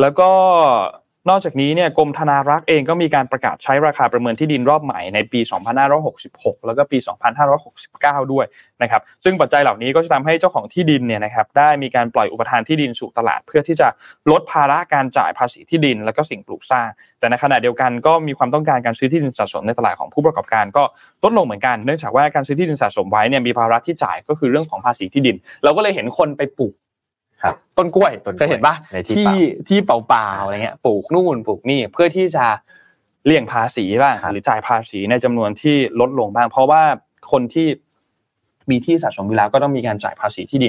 บแล้วก็นอกจากนี้เนี่ยกรมธนารักษ์เองก็มีการประกาศใช้ราคาประเมินที่ดินรอบใหม่ในปีสองพันห้าร้อยหกสิบหกแล้วก็ปีสองพันห้าร้อยหกสิบเก้าด้วยนะครับซึ่งปัจจัยเหล่านี้ก็จะทำให้เจ้าของที่ดินเนี่ยนะครับได้มีการปล่อยอุปทานที่ดินสู่ตลาดเพื่อที่จะลดภาระการจ่ายภาษีที่ดินแล้วก็สิ่งปลูกสร้างแต่ในขณะเดียวกันก็มีความต้องการการซื้อที่ดินสะสมในตลาดของผู้ประกอบการก็ลดลงเหมือนกันเนื่องจากว่าการซื้อที่ดินสะสมไว้เนี่ยมีภาระที่จ่ายก็คือเรื่องของภาษีที่ดินเราก็เลยเห็นคนไปปลูกต้นกล้วยเคยเห็นป่ะที่ที่เปล่าๆอะไรเงี้ยปลูกนู่นปลูกนี่เพื่อที่จะเลี่ยงภาษีบ้างหรือจ่ายภาษีในจำนวนที่ลดลงบ้างเพราะว่าคนที่มีที่สะสมอยู่แล้วก็ต้องมีการจ่ายภาษีที่ดิน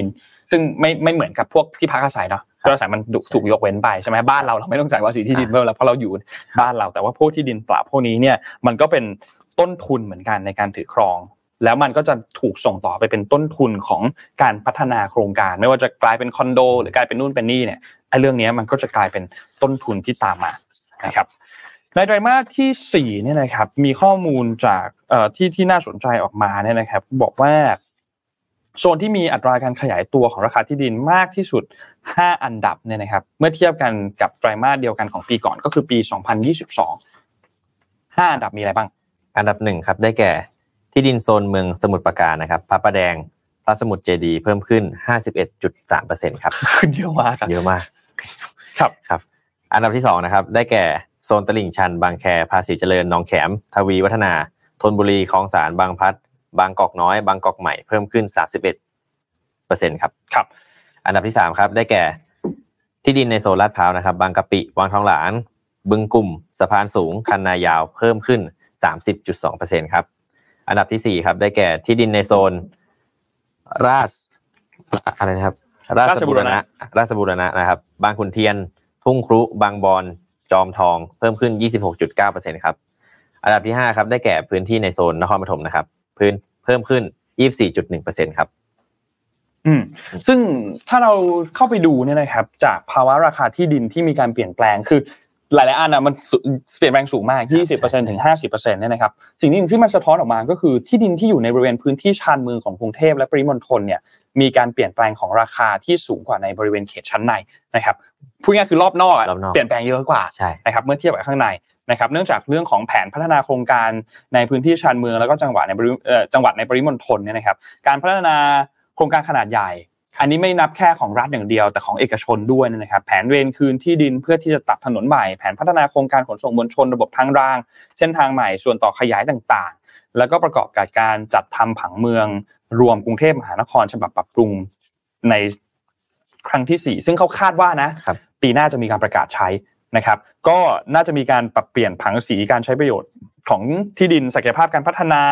ซึ่งไม่ไม่เหมือนกับพวกที่พักอาศัยเนาะที่พักอาศัยมันถูกยกเว้นไปใช่มั้ยบ้านเราเราไม่ต้องจ่ายภาษีที่ดินเพิ่มแล้วเพราะเราอยู่บ้านเราแต่ว่าพวกที่ดินเปล่าพวกนี้เนี่ยมันก็เป็นต้นทุนเหมือนกันในการถือครองแล้วมันก็จะถูกส่งต่อไปเป็นต้นทุนของการพัฒนาโครงการไม่ว่าจะกลายเป็นคอนโดหรือกลายเป็นนู่นเป็นนี่เนี่ยไอ้เรื่องนี้มันก็จะกลายเป็นต้นทุนที่ตามมานะครับในไตรมาสที่สี่เนี่ยนะครับมีข้อมูลจากเอ่อที่ที่น่าสนใจออกมาเนี่ยนะครับบอกว่าโซนที่มีอัตราการขยายตัวของราคาที่ดินมากที่สุดห้าอันดับเนี่ยนะครับเมื่อเทียบกันกับไตรมาสเดียวกันของปีก่อนก็คือปีสองพันยี่สิบสอง ห้าอันดับมีอะไรบ้างอันดับหนึ่งครับได้แก่ที่ดินโซนเมืองสมุทรปราการนะครับพระประแดงพระสมุทรเจดีย์เพิ่มขึ้น ห้าสิบเอ็ดจุดสามเปอร์เซ็นต์ ครับขึ้นเยอะมากครับเยอะมากครับครับอันดับที่สองนะครับได้แก่โซนตลิ่งชันบางแคภาษีเจริญหนองแขมทวีวัฒนาธนบุรีคลองสานบางพลัดบางกอกน้อยบางกอกใหม่เพิ่มขึ้น สามสิบเอ็ดเปอร์เซ็นต์ ครับครับอันดับที่สามครับได้แก่ที่ดินในโซนลาดพร้าวนะครับบางกะปิวังทองหลางบึงกลุ่มสะพานสูงคันนายาวเพิ่มขึ้น สามสิบจุดสองเปอร์เซ็นต์ ครับอันดับที่สี่ครับได้แก่ที่ดินในโซนราชอะไรนะครับราชบูรณะราชบูรณะนะครับบางขุนเทียนทุ่งครุบางบอนจอมทองเพิ่มขึ้น ยี่สิบหกจุดเก้าเปอร์เซ็นต์ ครับอันดับที่ห้าครับได้แก่พื้นที่ในโซนนครปฐมนะครับพื้นเพิ่มขึ้น ยี่สิบสี่จุดหนึ่งเปอร์เซ็นต์ ครับอืมซึ่งถ้าเราเข้าไปดูเนี่ยนะครับจากภาวะราคาที่ดินที่มีการเปลี่ยนแปลงคือหลายๆอันน่ะมันเปลี่ยนแปลงสูงมาก ยี่สิบเปอร์เซ็นต์ ถึง ห้าสิบเปอร์เซ็นต์ เนี่ยนะครับสิ่งที่ที่มันสะท้อนออกมาก็คือที่ดินที่อยู่ในบริเวณพื้นที่ชานเมืองของกรุงเทพและปริมณฑลเนี่ยมีการเปลี่ยนแปลงของราคาที่สูงกว่าในบริเวณเขตชั้นในนะครับพูดง่ายคือรอบนอกเปลี่ยนแปลงเยอะกว่านะครับเมื่อเทียบกับข้างในนะครับเนื่องจากเรื่องของแผนพัฒนาโครงการในพื้นที่ชานเมืองแล้วก็จังหวัดในจังหวัดในปริมณฑลเนี่ยนะครับการพัฒนาโครงการขนาดใหญ่อันนี้ไม่นับแค่ของรัฐอย่างเดียวแต่ของเอกชนด้วยนะครับแผนเวรคืนที่ดินเพื่อที่จะตัดถนนใหม่แผนพัฒนาโครงการขนส่งมวลชนระบบทางรางเส้นทางใหม่ส่วนต่อขยายต่างๆแล้วก็ประกอบกับการจัดทำผังเมืองรวมกรุงเทพมหานครฉบับปรับปรุงในครั้งที่สี่ซึ่งเขาคาดว่านะปีหน้าจะมีการประกาศใช้ นะครับก็น่าจะมีการปรับเปลี่ยนผังสีการใช้ประโยชน์ของที่ดินศักยภาพการพัฒนา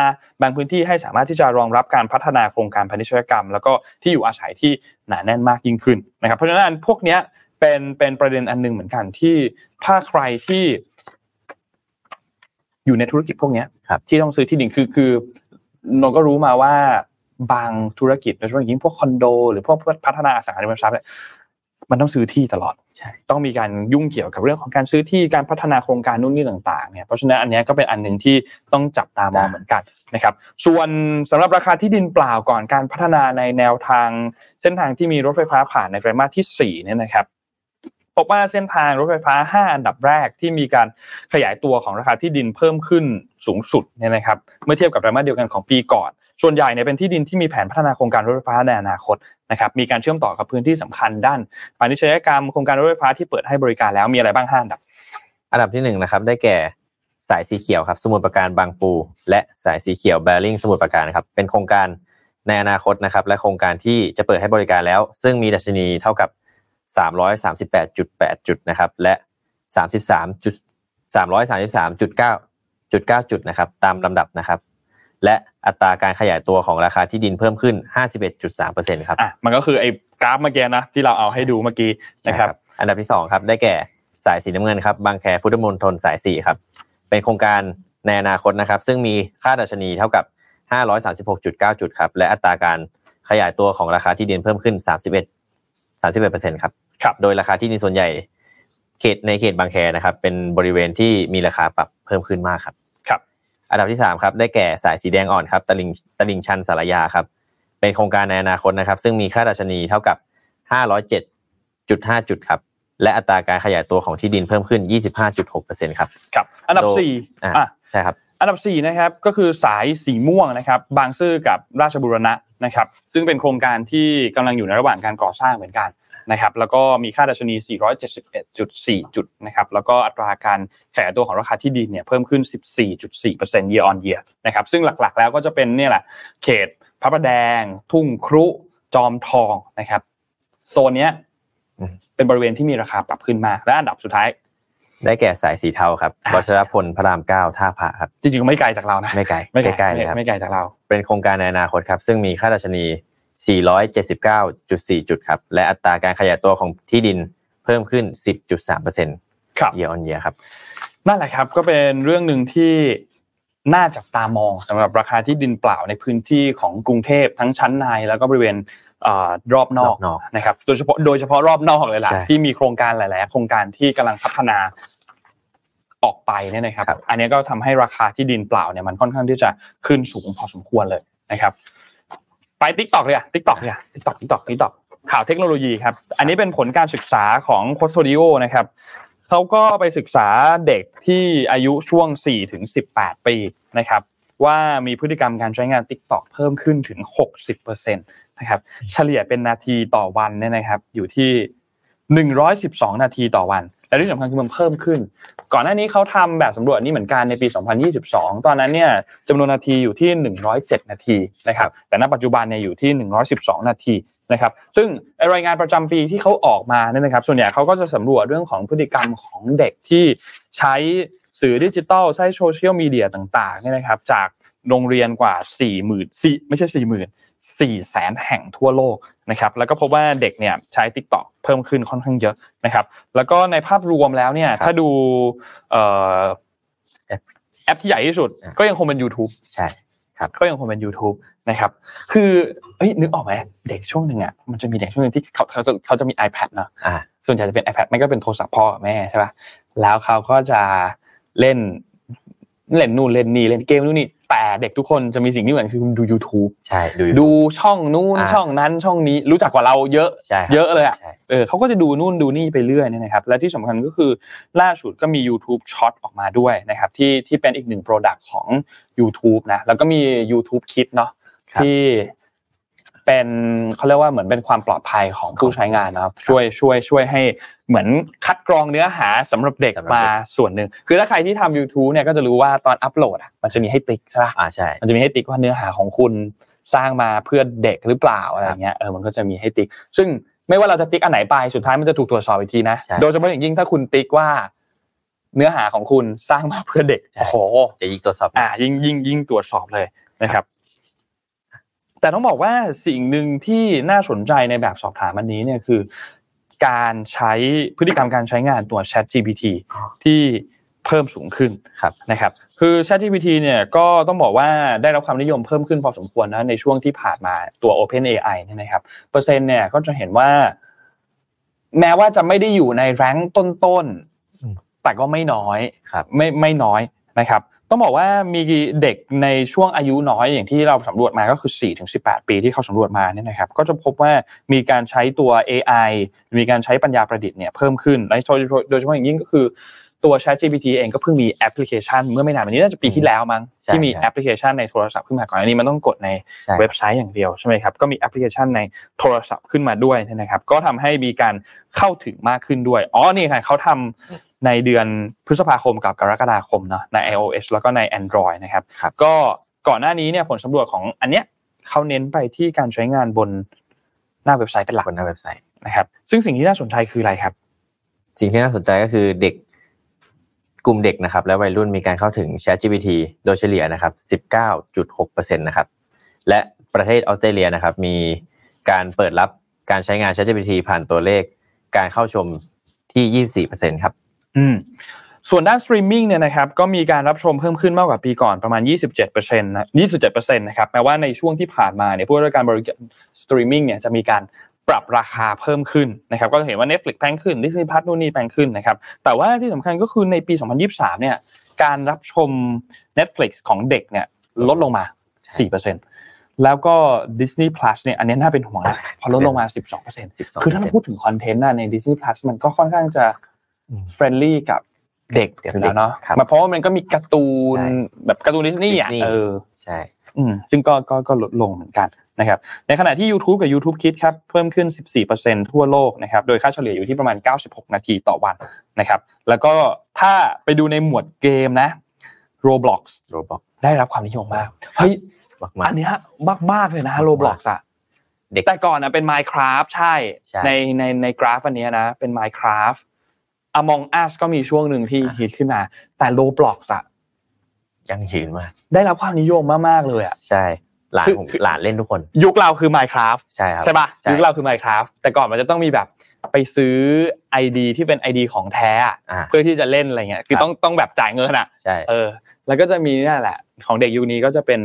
บางพื้นที่ให้สามารถที่จะรองรับการพัฒนาโครงการพาณิชยกรรมแล้วก็ที่อยู่อาศัยที่หนาแน่นมากยิ่งขึ้นนะครับเพราะฉะนั้นพวกเนี้ยเป็นเป็นประเด็นอันนึงเหมือนกันที่ถ้าใครที่อยู่ในธุรกิจพวกเนี้ยที่ต้องซื้อที่ดินคือคือนนก็รู้มาว่าบางธุรกิจโดยเฉพาะอย่างยิ่งพวกคอนโดหรือพวกพัฒนาอสังหาริมทรัพย์เนี่ยมันต้องซื้อที่ตลอดใช่ต้องมีการยุ่งเกี่ยวกับเรื่องของการซื้อที่การพัฒนาโครงการนู่นนี่ต่างๆเนี่ยเพราะฉะนั้นอันนี้ก็เป็นอันนึงที่ต้องจับตามองเหมือนกันนะครับส่วนสำหรับราคาที่ดินเปล่าก่อนการพัฒนาในแนวทางเส้นทางที่มีรถไฟฟ้าผ่านในไตรมาสที่สี่เนี่ยนะครับพบว่าเส้นทางรถไฟฟ้าห้าอันดับแรกที่มีการขยายตัวของราคาที่ดินเพิ่มขึ้นสูงสุดเนี่ยนะครับเมื่อเทียบกับไตรมาสเดียวกันของปีก่อนส่วนใหญ่เนี่ยเป็นที่ดินที่มีแผนพัฒนาโครงการรถไฟฟ้าในอนาคตนะครับมีการเชื่อมต่อกับพื้นที่สำคัญด้านพาณิชยกรรมโครงการรถไฟฟ้าที่เปิดให้บริการแล้วมีอะไรบ้างห้าอันดับอันดับที่หนึ่งนะครับได้แก่สายสีเขียวครับสมุทรปราการบางปูและสายสีเขียวแบริ่งสมุทรปราการครับเป็นโครงการในอนาคตนะครับและโครงการที่จะเปิดให้บริการแล้วซึ่งมีดัชนีเท่ากับสามร้อยสามสิบแปดจุดแปด จุดนะครับและสามสิบสามจุดสามร้อยสามสิบสามจุดเก้า จุดนะครับตามลำดับนะครับและอัตราการขยายตัวของราคาที่ดินเพิ่มขึ้น ห้าสิบเอ็ดจุดสามเปอร์เซ็นต์ ครับอ่ะมันก็คือไอ้กราฟเมื่อกี้นะที่เราเอาให้ดูเมื่อกี้นะครับอันดับที่สองครับได้แก่สายสีน้ำเงินครับบางแคพุทธมณฑลสายสี่ครับเป็นโครงการในอนาคตนะครับซึ่งมีค่าดัชนีเท่ากับ ห้าร้อยสามสิบหกจุดเก้า จุดครับและอัตราการขยายตัวของราคาที่ดินเพิ่มขึ้น สามสิบเอ็ดจุดสามเปอร์เซ็นต์ ครับครับโดยราคาที่ดินส่วนใหญ่เขตในเขตบางแคนะครับเป็นบริเวณที่มีราคาปรับเพิ่มขึ้นมากครับครับอันดับที่สามครับได้แก่สายสีแดงอ่อนครับตลิ่งตลิ่งชันสารยาครับเป็นโครงการในอนาคตนะครับซึ่งมีค่าดัชนีเท่ากับ ห้าร้อยเจ็ดจุดห้า จุดครับและอัตราการขยายตัวของที่ดินเพิ่มขึ้น ยี่สิบห้าจุดหกเปอร์เซ็นต์ ครับครับอันดับสี่อ่ะใช่ครับอันดับสี่นะครับก็คือสายสีม่วงนะครับบางซื่อกับราชบูรณะนะครับซึ่งเป็นโครงการที่กำลังอยู่ในระหว่างการก่อสร้างเหมือนกันนะครับแล้วก็มีค่าดัชนี สี่ร้อยเจ็ดสิบเอ็ดจุดสี่ จุดนะครับแล้วก็อัตราการขยายตัวของราคาที่ดินเนี่ยเพิ่มขึ้น สิบสี่จุดสี่เปอร์เซ็นต์ year on year นะครับซึ่งหลักๆแล้วก็จะเป็นเนี่ยแหละเขตพระประแดงทุ่งครุจอมทองนะครับโซนเนี้ยเป็นบริเวณที่มีราคาปรับขึ้นมากและอันดับสุดท้ายได้แก่สายสีเทาครับวัชรพลพระรามเก้าท่าพระครับจริงๆไม่ไกลจากเรานะไม่ไกลไม่ไกลนะครับไม่ไกลจากเราเป็นโครงการในอนาคตครับซึ่งมีค่าดัชนีสี่ร้อยเจ็ดสิบเก้าจุดสี่ จุดครับและอัตราการขยายตัวของที่ดินเพิ่มขึ้น สิบจุดสามเปอร์เซ็นต์ ครับ year on year ครับนั่นแหละครับก็เป็นเรื่องนึงที่น่าจับตามองสำหรับราคาที่ดินเปล่าในพื้นที่ของกรุงเทพทั้งชั้นในแล้วก็บริเวณเอ่อรอบนอกนะครับโดยเฉพาะโดยเฉพาะรอบนอกเลยล่ะที่มีโครงการหลายๆโครงการที่กำลังพัฒนาออกไปเนี่ยนะครับอันนี้ก็ทำให้ราคาที่ดินเปล่าเนี่ยมันค่อนข้างที่จะขึ้นสูงพอสมควรเลยนะครับไป TikTok เลยอ่ะ TikTok เนี่ย TikTok TikTok TikTok ข่าวเทคโนโลยีครับอันนี้เป็นผลการศึกษาของ Code Studio นะครับเค้าก็ไปศึกษาเด็กที่อายุช่วงสี่ถึงสิบแปดปีนะครับว่ามีพฤติกรรมการใช้งาน TikTok เพิ่มขึ้นถึง หกสิบเปอร์เซ็นต์ นะครับเฉลี่ยเป็นนาทีต่อวันเนี่ยนะครับอยู่ที่หนึ่งร้อยสิบสองนาทีต่อวันและที่สำคัญคือมันเพิ่มขึ้นก่อนหน้านี้เค้าทำแบบสำรวจนี้เหมือนกันในปีสองพันยี่สิบสองตอนนั้นเนี่ยจำนวนนาทีอยู่ที่หนึ่งร้อยเจ็ดนาทีนะครับแต่ณปัจจุบันเนี่ยอยู่ที่หนึ่งร้อยสิบสองนาทีนะครับซึ่งรายงานประจำปีที่เค้าออกมาเนี่ยนะครับส่วนใหญ่เค้าก็จะสำรวจเรื่องของพฤติกรรมของเด็กที่ใช้สื่อดิจิตอลใช้โซเชียลมีเดียต่างๆเนี่ยนะครับจากโรงเรียนกว่า สี่หมื่น ไม่ใช่ สี่หมื่น สี่แสน แห่งทั่วโลกนะครับแล้วก็พบว่าเด็กเนี่ยใช้ TikTok เพิ่มขึ้นค่อนข้างเยอะนะครับแล้วก็ในภาพรวมแล้วเนี่ยถ้าดูเอ่อแอปที่ใหญ่ที่สุดก็ยังคงเป็น YouTube ใช่ครับก็ยังคงเป็น YouTube นะครับคือเฮ้ยนึกออกมั้ยเด็กช่วงนึงอ่ะมันจะมีเด็กช่วงนึงที่เขาเขาเขาจะมี iPad เนาะอ่าส่วนใหญ่จะเป็น iPad ไม่ก็เป็นโทรศัพท์พ่อกับแม่ใช่ป่ะแล้วเขาก็จะเล่นเล่นนู่นเล่นนี่เล่นเกมนู่นนี่แต่เด็กทุกคนจะมีสิ่งที่เหมือนคือดู YouTube ใช่ดูดูช่องนู้นช่องนั้นช่องนี้รู้จักกว่าเราเยอะเยอะเลยอ่ะเออเค้าก็จะดูนู่นดูนี่ไปเรื่อยเนี่ยนะครับและที่สำคัญก็คือล่าสุดก็มี YouTube Shorts ออกมาด้วยนะครับที่ที่เป็นอีกหนึ่ง product ของ YouTube นะแล้วก็มี YouTube Kids เนาะที่เป็นเค้าเรียกว่าเหมือนเป็นความปลอดภัยของผู้ใช้งานนะครับช่วยช่วยช่วยให้เหมือนคัดกรองเนื้อหาสำหรับเด็กมาส่วนนึงคือถ้าใครที่ทำ YouTube เนี่ยก็จะรู้ว่าตอนอัปโหลดอ่ะมันจะมีให้ติ๊กใช่ป่ะอ่าใช่มันจะมีให้ติ๊กว่าเนื้อหาของคุณสร้างมาเพื่อเด็กหรือเปล่าอะไรอย่างเงี้ยเออมันก็จะมีให้ติ๊กซึ่ง ไม่ว่าเราจะติ๊กอันไหนไปสุดท้ายมันจะถูกตรวจสอบอีกทีนะโดยเฉพาะอย่างยิ่งถ้าคุณติ๊กว่าเนื้อหาของคุณสร้างมาเพื่อเด็กโอ้โหจะยิ่งตรวจสอบอ่ายิ่งยิ่งยิ่งตรวจสอบเลยนะครับแต่ต้องบอกว่าสิ่งหนึ่งที่น่าสนใจในแบบสอบถามอันนี้เนี่ยคือการใช้พฤติกรรมการใช้งานตัว ChatGPT ที่เพิ่มสูงขึ้นนะครับคือ ChatGPT เนี่ยก็ต้องบอกว่าได้รับความนิยมเพิ่มขึ้นพอสมควรนะในช่วงที่ผ่านมาตัว OpenAI เนี่ยนะครับเปอร์เซ็นต์เนี่ยก็จะเห็นว่าแม้ว่าจะไม่ได้อยู่ในแรงค์ต้นๆแต่ก็ไม่น้อยไม่ไม่น้อยนะครับต้องบอกว่ามีเด็กในช่วงอายุน้อยอย่างที่เราสำรวจมาก็คือ สี่ถึงสิบแปด ปีที่เขาสำรวจมาเนี่ยนะครับก็จะพบว่ามีการใช้ตัว เอ ไอ มีการใช้ปัญญาประดิษฐ์เนี่ยเพิ่มขึ้นและโดยเฉพาะอย่างยิ่งก็คือตัว ChatGPT เองก็เพิ่งมีแอปพลิเคชันเมื่อไม่นานมานี้น่าจะปีที่แล้วมั้งที่มีแอปพลิเคชันในโทรศัพท์ขึ้นมาก่อนอันนี้มันต้องกดในเว็บไซต์อย่างเดียวใช่มั้ยครับก็มีแอปพลิเคชันในโทรศัพท์ขึ้นมาด้วยนะครับก็ทำให้มีการเข้าถึงมากขึ้นด้วยอ๋อนี่ค่ะเขาทำในเดือนพฤษภาคมกับกรกฎาคมเนาะใน iOS แล้วก็ใน Android นะครับก็ก่อนหน้านี้เนี่ยผลสำรวจของอันเนี้ยเขาเน้นไปที่การใช้งานบนหน้าเว็บไซต์เป็นหลักบนหน้าเว็บไซต์นะครับซึ่งสิ่งที่น่าสนใจคืออะไรครับสิ่งที่น่าสนใจก็คือเด็กกลุ่มเด็กนะครับและวัยรุ่นมีการเข้าถึง ChatGPT โดยเฉลี่ยนะครับ สิบเก้าจุดหกเปอร์เซ็นต์ นะครับและประเทศออสเตรเลียนะครับมีการเปิดรับการใช้งาน ChatGPT ผ่านตัวเลขการเข้าชมที่ ยี่สิบสี่เปอร์เซ็นต์ ครับอืมส่วนด้านสตรีมมิ่งเนี่ยนะครับก็มีการรับชมเพิ่มขึ้นมากกว่าปีก่อนประมาณ ยี่สิบเจ็ดเปอร์เซ็นต์ นะ ยี่สิบเจ็ดเปอร์เซ็นต์ นะครับแม้ว่าในช่วงที่ผ่านมาเนี่ยผู้ให้การบริการสตรีมมิ่งเนี่ยจะมีการปรับราคาเพิ่มขึ้นนะครับก็จะเห็นว่า Netflix แพงขึ้น Disney Plus นู่นนี่แพงขึ้นนะครับแต่ว่าที่สำคัญก็คือในปีสองพันยี่สิบสามเนี่ยการรับชม Netflix ของเด็กเนี่ยลดลงมา สี่เปอร์เซ็นต์ แล้วก็ Disney Plus เนี่ยอันนี้น่าเป็นห่วงนะพอลดลงมา สิบสองเปอร์เซ็นต์ คือถ้าเราพูดถึงคอนเทนต์ใน Disney Plus มันก็ค่อนข้างจะเฟรนลี่กับเด็กอยู่แล้วเนาะมาเพราะว่ามันก็มีการ์ตูนแบบการ์ตูนดิสนีย์อ่ะเออใช่อืมซึ่งก็ก็ก็ลดลงเหมือนกันนะครับในขณะที่ YouTube กับ YouTube Kids ครับเพิ่มขึ้น สิบสี่เปอร์เซ็นต์ ทั่วโลกนะครับโดยค่าเฉลี่ยอยู่ที่ประมาณเก้าสิบหกนาทีต่อวันนะครับแล้วก็ถ้าไปดูในหมวดเกมนะ Roblox Roblox ได้รับความนิยมมากเฮ้ยอันเนี้ยมากๆเลยนะ Roblox อ่ะเด็กแต่ก่อนน่ะเป็น Minecraft ใช่ในในในกราฟอันเนี้ยนะเป็น Minecraft Among Us ก็มีช่วงนึงที่ฮิตขึ้นมาแต่ Roblox อ่ะยังยืนมากได้รับความนิยมมากๆเลยอ่ะใช่หลานผมหลานเล่นทุกคนยุคเราคือ Minecraft ใช่ครับใช่ป่ะยุคเราคือ Minecraft แต่ก่อนมันจะต้องมีแบบไปซื้อ ไอ ดี ที่เป็น ไอ ดี ของแท้เพื่อที่จะเล่นอะไรเงี้ยคือต้องต้องแบบจ่ายเงินอ่ะเออแล้วก็จะมีนั่นแหละของเด็กยุคนี้ก็จะเป็น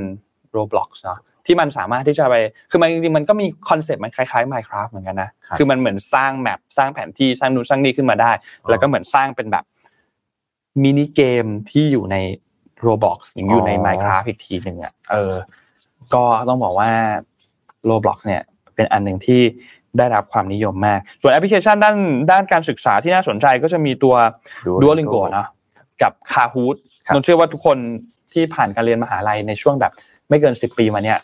Roblox เนาะที่มันสามารถที่จะไปคือมันจริงๆมันก็มีคอนเซ็ปต์มันคล้ายๆ Minecraft เหมือนกันนะคือมันเหมือนสร้างแมปสร้างแผนที่สร้างนู่นสร้างนี่ขึ้นมาได้แล้วก็เหมือนสร้างเป็นแบบมินิเกมที่อยู่ในRoblox ยังอยู่ใน Minecraft อีกทีนึงอ่ะเออก็ต้องบอกว่า Roblox เนี่ยเป็นอันนึงที่ได้รับความนิยมมากส่วนแอปพลิเคชันด้านด้านการศึกษาที่น่าสนใจก็จะมีตัว Duolingo เนาะกับ Kahoot ผมเชื่อว่าทุกคนที่ผ่านการเรียนมหาวิทยาลัยในช่วงแบบไม่เกินสิบปีมาเนี่ย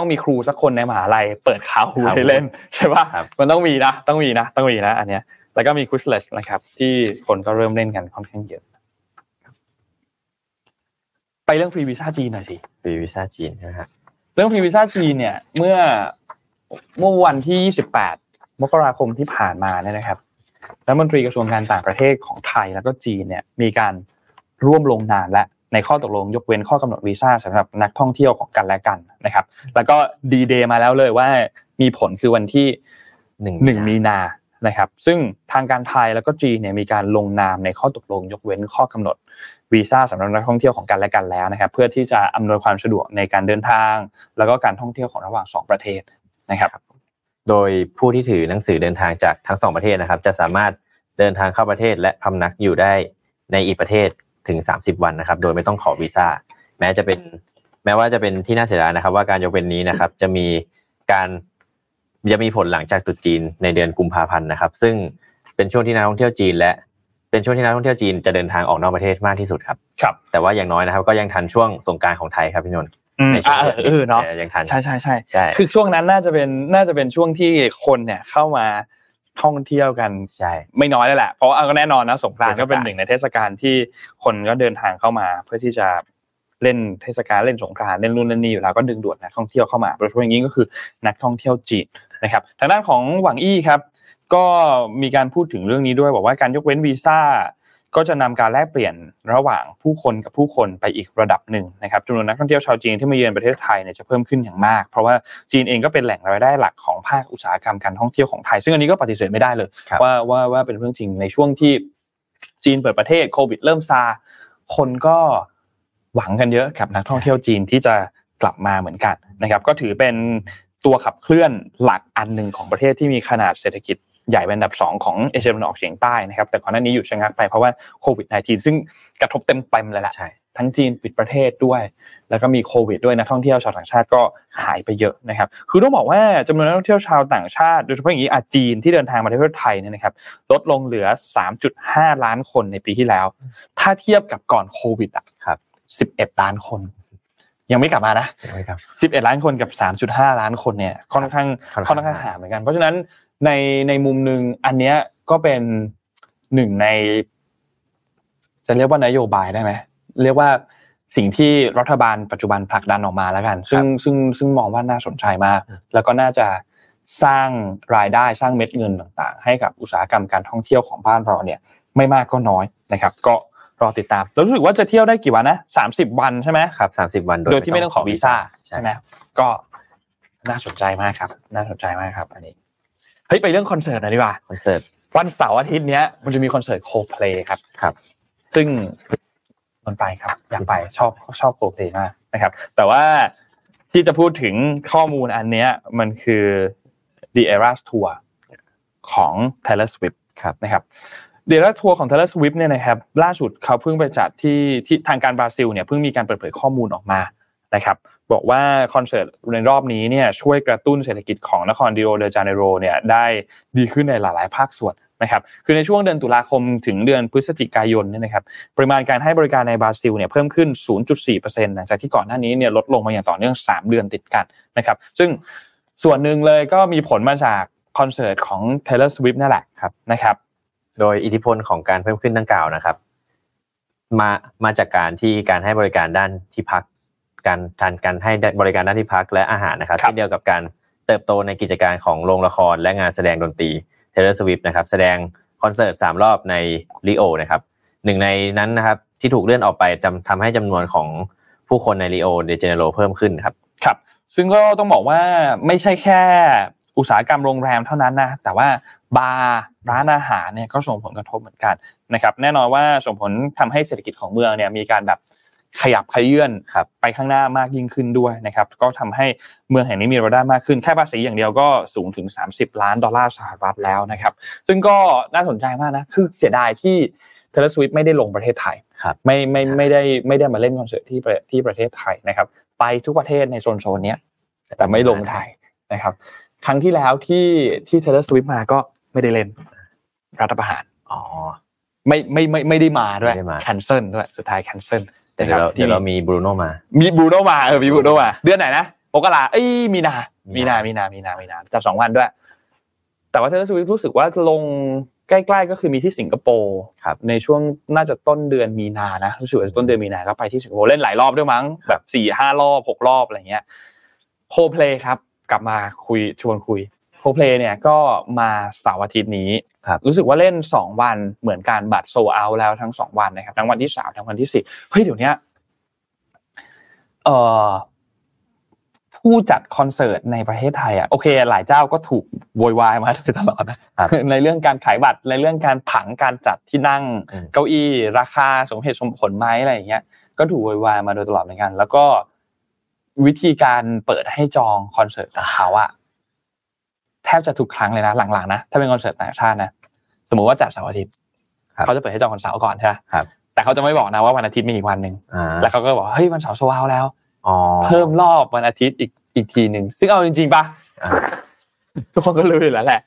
ต้องมีครูสักคนในมหาวิทยาลัยเปิด Kahoot ให้เล่นใช่ป่ะมันต้องมีนะต้องมีนะต้องมีนะอันเนี้ยแล้วก็มี Quizlet นะครับที่คนก็เริ่มเล่นกันค่อนข้างเยอะไปเรื่องฟรีวีซ่าจีนหน่อยสิฟรีวีซ่าจีนนะฮะเรื่องฟรีวีซ่าจีนเนี่ยเมื่อเมื่อวันที่ยี่สิบแปดมกราคมที่ผ่านมาเนี่ยนะครับรัฐมนตรีกระทรวงการต่างประเทศของไทยแล้วก็จีนเนี่ยมีการร่วมลงนามและในข้อตกลงยกเว้นข้อกำหนดวีซ่าสำหรับนักท่องเที่ยวของกันและกันนะครับแล้วก็ดีเดย์มาแล้วเลยว่ามีผลคือวันที่หนึ่งมีนานะครับซึ่งทางการไทยแล้วก็จีนเนี่ยมีการลงนามในข้อตกลงยกเว้นข้อกำหนดวีซ่าสำหรับนักท่องเที่ยวของกันและกันแล้วนะครับเพื่อที่จะอำนวยความสะดวกในการเดินทางแล้วก็การท่องเที่ยวของระหว่างสองประเทศนะครับโดยผู้ที่ถือหนังสือเดินทางจากทั้งสองประเทศนะครับจะสามารถเดินทางเข้าประเทศและพำนักอยู่ได้ในอีกประเทศถึงสามสิบวันนะครับโดยไม่ต้องขอวีซ่าแม้จะเป็นแม้ว่าจะเป็นที่น่าเสียดายนะครับว่าการยกเว้นนี้นะครับจะมีการจะมีผลหลังจากตรุษจีนในเดือนกุมภาพันธ์นะครับซึ่งเป็นช่วงที่นักท่องเที่ยวจีนและเป็นช่วงที่นักท่องเที่ยวจีนจะเดินทางออกนอกประเทศมากที่สุดครับครับแต่ว่าอย่างน้อยนะครับก็ยังทันช่วงสงกรานต์ของไทยครับพี่นนท์ในช่วงเออเนาะยังทันใช่ๆๆใช่คือช่วงนั้นน่าจะเป็นน่าจะเป็นช่วงที่คนเนี่ยเข้ามาท่องเที่ยวกันใช่ไม่น้อยแล้วแหละเพราะเอาก็แน่นอนนะสงกรานต์ก็เป็นหนึ่งในเทศกาลที่คนก็เดินทางเข้ามาเพื่อที่จะเล่นเทศกาลเล่นสงกรานต์เล่นนู่นเล่นนี่อยู่แล้วก็ดึงดูดนักท่องเที่ยวเข้ามาโดยเฉพาะอย่างยิ่งก็คือนักท่องเที่ยวจีนนะครับทางด้านของหวังอี้ครับ ก็มีการพูดถึงเรื่องนี้ด้วยบอกว่าการยกเว้นวีซ่าก็จะนำการแลกเปลี่ยนระหว่างผู้คนกับผู้คนไปอีกระดับหนึ่งนะครับจำนวนนักท่องเที่ยวชาวจีนที่มาเยือนประเทศไทยเนี่ยจะเพิ่มขึ้นอย่างมากเพราะว่าจีนเองก็เป็นแหล่งรายได้หลักของภาคอุตสาหกรรมการท่องเที่ยวของไทยซึ่งอันนี้ก็ปฏิเสธไม่ได้เลยว่าว่าว่าเป็นเรื่องจริงในช่วงที่จีนเปิดประเทศโควิดเริ่มซาคนก็หวังกันเยอะกับนักท่องเที่ยวจีนที่จะกลับมาเหมือนกันนะครับก็ถือเป็นตัวขับเคลื่อนหลักอันนึงของประเทศที่มีขนาดเศรษฐกิจใหญ่เป็นอันดับสองของเอเชียตะวันออกเฉียงใต้นะครับแต่ก่อนหน้านี้หยุดชะงักไปเพราะว่าโควิดสิบเก้า ซึ่งกระทบเต็มๆเลยล่ะทั้งจีนปิดประเทศด้วยแล้วก็มีโควิดด้วยนักท่องเที่ยวชาวต่างชาติก็หายไปเยอะนะครับคือต้องบอกว่าจำนวนนักท่องเที่ยวชาวต่างชาติโดยเฉพาะอย่างนี้อาจีนที่เดินทางมาประเทศไทยเนี่ยนะครับลดลงเหลือ สามจุดห้า ล้านคนในปีที่แล้วถ้าเทียบกับก่อนโควิดอ่ะครับสิบเอ็ดล้านคนยังไม่กลับมานะครับสิบเอ็ดล้านคนกับ สามจุดห้า ล้านคนเนี่ยค่อนข้างค่อนข้างห่างเหมือนกันเพราะฉะนั้นในในมุมนึงอันเนี้ยก็เป็นหนึ่งในจะเรียกว่านโยบายได้ไหมเรียกว่าสิ่งที่รัฐบาลปัจจุบันผลักดันออกมาแล้วกันซึ่งซึ่งซึ่งมองว่าน่าสนใจมากแล้วก็น่าจะสร้างรายได้สร้างเม็ดเงินต่างๆให้กับอุตสาหกรรมการท่องเที่ยวของบ้านเราเนี่ยไม่มากก็น้อยนะครับก็รอติดตามแล้วรู้สึกว่าจะเที่ยวได้กี่วันนะสามสิบวันใช่ไหมครับสามสิบวันโดยที่ไม่ต้องขอวีซ่าใช่ไหมก็น่าสนใจมากครับน่าสนใจมากครับอันนี้เฮ้ยไปเรื่องคอนเสิร์ตหน่อยดีกว่าคอนเสิร์ตวันเสาร์อาทิตย์เนี้ยมันจะมีคอนเสิร์ต Coldplay ครับครับซึ่งนนไปครับอยากไปชอบชอบ Coldplay มากนะครับแต่ว่าที่จะพูดถึงข้อมูลอันเนี้ยมันคือ The Eras Tour ของ Taylor Swift ครับนะครับ The Eras Tour ของ Taylor Swift เนี่ยนะครับล่าสุดเขาเพิ่งไปจัดที่ที่ทางการบราซิลเนี่ยเพิ่งมีการเปิดเผยข้อมูลออกมานะครับบอกว่าคอนเสิร์ตในรอบนี้เนี่ยช่วยกระตุ้นเศรษฐกิจของนครริโอเดจาเนโรเนี่ยได้ดีขึ้นในหลายๆภาคส่วนนะครับคือในช่วงเดือนตุลาคมถึงเดือนพฤศจิกายนเนี่ยนะครับปริมาณการให้บริการในบราซิลเนี่ยเพิ่มขึ้น ศูนย์จุดสี่เปอร์เซ็นต์ หลังจากที่ก่อนหน้านี้เนี่ยลดลงมาอย่างต่อเนื่องสามเดือนติดกันนะครับซึ่งส่วนหนึ่งเลยก็มีผลมาจากคอนเสิร์ตของ Taylor Swift นั่นแหละครับนะครับโดยอิทธิพลของการเพิ่มขึ้นดังกล่าวนะครับมามาจากการที่การให้บริการด้านที่พักการทานการให้บริการด้านที่พักและอาหารนะครับเช่นเดียวกับการเติบโตในกิจการของโรงละครและงานแสดงดนตรี Taylor Swift นะครับแสดงคอนเสิร์ตสามรอบในริโอนะครับหนึ่งในนั้นนะครับที่ถูกเลื่อนออกไปทำให้จำนวนของผู้คนในริโอเดเจเนโรเพิ่มขึ้นครับครับซึ่งก็ต้องบอกว่าไม่ใช่แค่อุตสาหกรรมโรงแรมเท่านั้นนะแต่ว่าบาร์ร้านอาหารเนี่ยก็ส่งผลกระทบเหมือนกันนะครับแน่นอนว่าส่งผลทำให้เศรษฐกิจของเมืองเนี่ยมีการแบบขยับขยื่นไปข้างหน้ามากยิ่งขึ้นด้วยนะครับก็ทำให้เมืองแห่งนี้มีรายได้มากขึ้นแค่ภาษีอย่างเดียวก็สูงถึงสามสิบล้านดอลลาร์สหรัฐแล้วนะครับซึ่งก็น่าสนใจมากนะคือเสียดายที่ Taylor Swift ไม่ได้ลงประเทศไทยไม่ไม่ไม่ได้ไม่ได้มาเล่นคอนเสิร์ตที่ที่ประเทศไทยนะครับไปทุกประเทศในโซนโซนเนี้ยแต่ไม่ลงไทยนะครับครั้งที่แล้วที่ที่ Taylor Swift มาก็ไม่ได้เล่นรัฐประหารอ๋อไม่ไม่ไม่ไม่ได้มาด้วยแคนเซิลด้วยสุดท้ายแคนเซิลแต่เดี๋ยวเราเดี๋ยวเรามีบรูโน่มามีบรูโน่มาเออมีบรูโน่มาเดือนไหนนะมกราเอ้ยมีนามีนามีนามีนามีนาจัดสองวันด้วยแต่ว่าเธอรู้สึกรู้สึกว่าลงใกล้ๆก็คือมีที่สิงคโปร์ครับในช่วงน่าจะต้นเดือนมีนานะรู้สึกว่าต้นเดือนมีนาก็ไปที่สิงคโปร์เล่นหลายรอบด้วยมั้งแบบ สี่ห้ารอบหกรอบอะไรเงี้ยโคเพลย์ครับกลับมาคุยชวนคุยโคเพลย์เนี่ยก็มาเสาร์อาทิตย์นี้รู้สึกว่าเล่นสองวันเหมือนการบัตรโซลเอาท์แล้วทั้งสองวันนะครับทั้งวันที่สามทั้งวันที่สี่เฮ้ยเดี๋ยวเนี้ยเอ่อผู้จัดคอนเสิร์ตในประเทศไทยอ่ะโอเคหลายเจ้าก็ถูกโวยวายมาโดยตลอดนะในเรื่องการขายบัตรในเรื่องการผังการจัดที่นั่งเก้าอี้ราคาสมเหตุสมผลมั้ยอะไรอย่างเงี้ยก็ถูกโวยวายมาโดยตลอดเหมือนกันแล้วก็วิธีการเปิดให้จองคอนเสิร์ตของเขาอ่ะแทบจะทุกครั้งเลยนะหลังๆนะถ้าเป็นคอนเสิร์ตต่างชาตินะสมมุติว่าจัดเสาร์อาทิตย์เขาจะเปิดให้จองวันเสาร์ก่อนใช่ป่ะครับแต่เขาจะไม่บอกนะว่าวันอาทิตย์มีอีกวันนึงแล้วเขาก็บอกเฮ้ยวันเสาร์โซลเอาท์แล้วอ๋อเพิ่มรอบวันอาทิตย์อีกอีกทีนึงซึ่งเอาจริงๆป่ะทุกคนก็รู้อยู่แล้วแหละ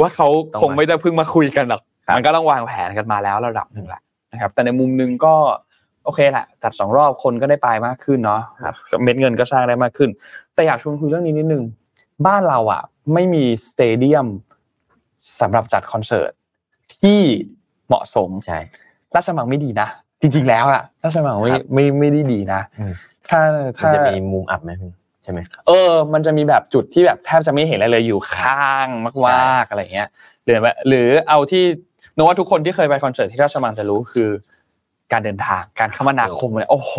ว่าเขาคงไม่ได้เพิ่งมาคุยกันหรอกมันก็ต้องวางแผนกันมาแล้วระดับนึงแหละนะครับแต่ในมุมนึงก็โอเคแหละจัดสองรอบคนก็ได้ไปมากขึ้นเนาะเม็ดเงินก็สร้างได้มากขึ้นแต่อยากชวนคุยเรื่องนี้นิดนึงบ้านเราอ่ะไม่มีสเตเดียมสำหรับจัดคอนเสิร์ตที่เหมาะสมใช่ราชมังไม่ดีนะจริงๆแล้วอ่ะราชมังไม่ไม่ไม่ได้ดีนะถ้าถ้าจะมีมุมอับมั้ย ใช่มั้ยเออมันจะมีแบบจุดที่แบบแทบจะไม่เห็นอะไรเลยอยู่ข้างมากๆอะไรอย่างเงี้ยหรือหรือเอาที่โน้ตว่าทุกคนที่เคยไปคอนเสิร์ตที่ราชมังจะรู้คือการเดินทางการคมนาคมเลยโอ้โห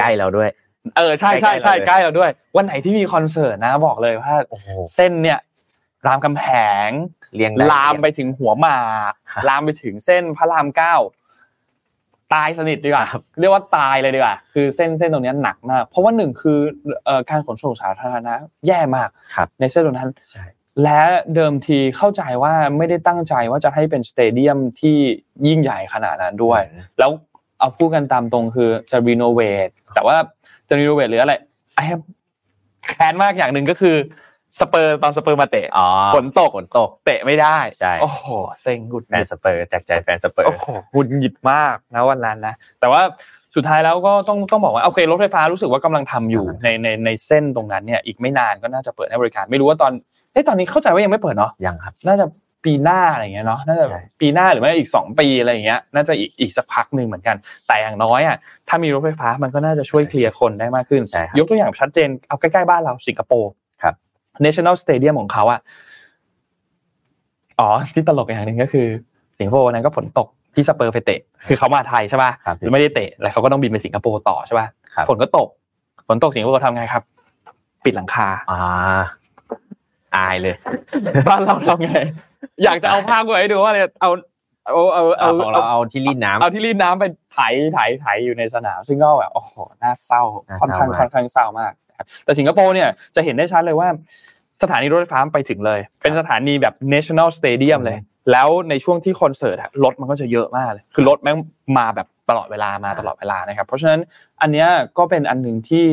ใกล้เราด้วยเออใช่ๆๆใกล้เราด้วยวันไหนที่มีคอนเสิร์ตนะบอกเลยว่าโอ้โหเส้นเนี่ยรามคำแหงเรียงลามไปถึงหัวหมากลามไปถึงเส้นพระรามเก้าตายสนิทดีกว่าเรียกว่าตายเลยดีกว่าคือเส้นเส้นตรงนี้หนักมากเพราะว่าหนึ่งคือเอ่อการขนส่งสาธารณะแย่มากในเส้นตรงนั้นใช่และเดิมทีเข้าใจว่าไม่ได้ตั้งใจว่าจะให้เป็นสเตเดียมที่ยิ่งใหญ่ขนาดนั้นด้วยแล้วเอาพูดกันตามตรงคือจะรีโนเวทแต่ว่าจะรีโนเวทหรืออะไรไอ้แค้นมากอย่างนึงก็คือสเปอร์ตอนสเปอร์มาเตะฝนตกฝนตกเตะไม่ได้ใช่โอ้โหเซ็งหงุดหงิดแฟนสเปอร์จากใจแฟนสเปอร์โอ้โหหงุดหงิดมากนะวันนั้นนะแต่ว่าสุดท้ายแล้วก็ต้องต้องบอกว่าโอเครถไฟฟ้ารู้สึกว่ากำลังทำอยู่ในในในเส้นตรงนั้นเนี่ยอีกไม่นานก็น่าจะเปิดให้บริการไม่รู้ว่าตอนเอ๊ะตอนนี้เข้าใจว่ายังไม่เปิดเนาะยังครับน่าจะปีหน้าอะไรอย่างเงี้ยเนาะน่าจะปีหน้าหรือไม่อีกสองปีอะไรอย่างเงี้ยน่าจะอีกอีกสักพักนึงเหมือนกันแต่อย่างน้อยอ่ะถ้ามีรถไฟฟ้ามันก็น่าจะช่วยเคลียร์คนได้มากขึ้นยกตัวอย่างชัดเจนเอาใกล้ๆบ้านเราสิงคโปร์National Stadium ของเขาอ่ะอ๋อที่ตลกอย่างนึงก็คือสิงคโปร์นั้นก็ฝนตกที่สเปอร์ไปเตะคือเขามาไทยใช่ป่ะไม่ได้เตะแล้วเขาก็ต้องบินไปสิงคโปร์ต่อใช่ป่ะฝนก็ตกฝนตกสิงคโปร์ทำไงครับปิดหลังคาอ่าอายเลยบ้านเราทำไงอยากจะเอาภาพไว้ดูว่าเอาเอาเอาเอาเอาเอาที่รีดน้ำเอาที่รีดน้ำไปไถไถไถอยู่ในสนามซึ่งก็แบบโอ้โหน่าเศร้าค่อนข้างค่อนข้างเศร้ามากแต่สิงคโปร์เนี่ยจะเห็นได้ชัดเลยว่าสถานีรถไฟฟ้าไปถึงเลยเป็นสถานีแบบ National Stadium เลยแล้วในช่วงที่คอนเสิร์ตรถมันก็จะเยอะมากเลยคือรถแม่งมาแบบตลอดเวลามาตลอดเวลานะครับเพราะฉะนั้นอันเนี้ยก็เป็นอันนึงที่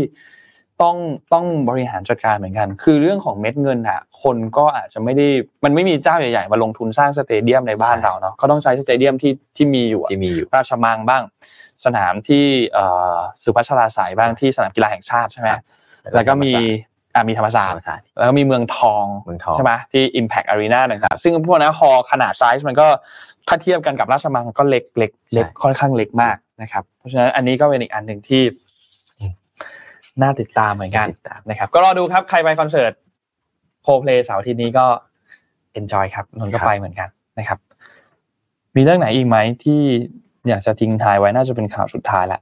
ต้องต้องบริหารจัดการเหมือนกันคือเรื่องของเม็ดเงินน่ะคนก็อาจจะไม่ได้มันไม่มีเจ้าใหญ่ๆมาลงทุนสร้างสเตเดียมในบ้านเราเนาะก็ต้องใช้สเตเดียมที่ที่มีอยู่ราชมังบ้างสนามที่เอ่อสุพัชราไสยบ้างที่สนามกีฬาแห่งชาติใช่มั้ยแล้วก็มีอ่ะมีธรรมศาสตร์แล้วก็มีเมืองทองใช่มั้ยที่ Impact Arena นะครับซึ่งพวกนั้นฮอลล์ขนาดไซส์มันก็ถ้าเทียบกันกับราชมังก็เล็กๆเล็กค่อนข้างเล็กมากนะครับเพราะฉะนั้นอันนี้ก็เป็นอีกอันนึงที่น่าติดตามเหมือนกันนะครับก็รอดูครับใครไปคอนเสิร์ตโคเพลย์เสาร์อาทิตย์นี้ก็ enjoy ครับนนก็ไปเหมือนกันนะครับมีเรื่องไหนอีกมั้ยที่อยากจะทิ้งท้ายไว้น่าจะเป็นข่าวสุดท้ายละ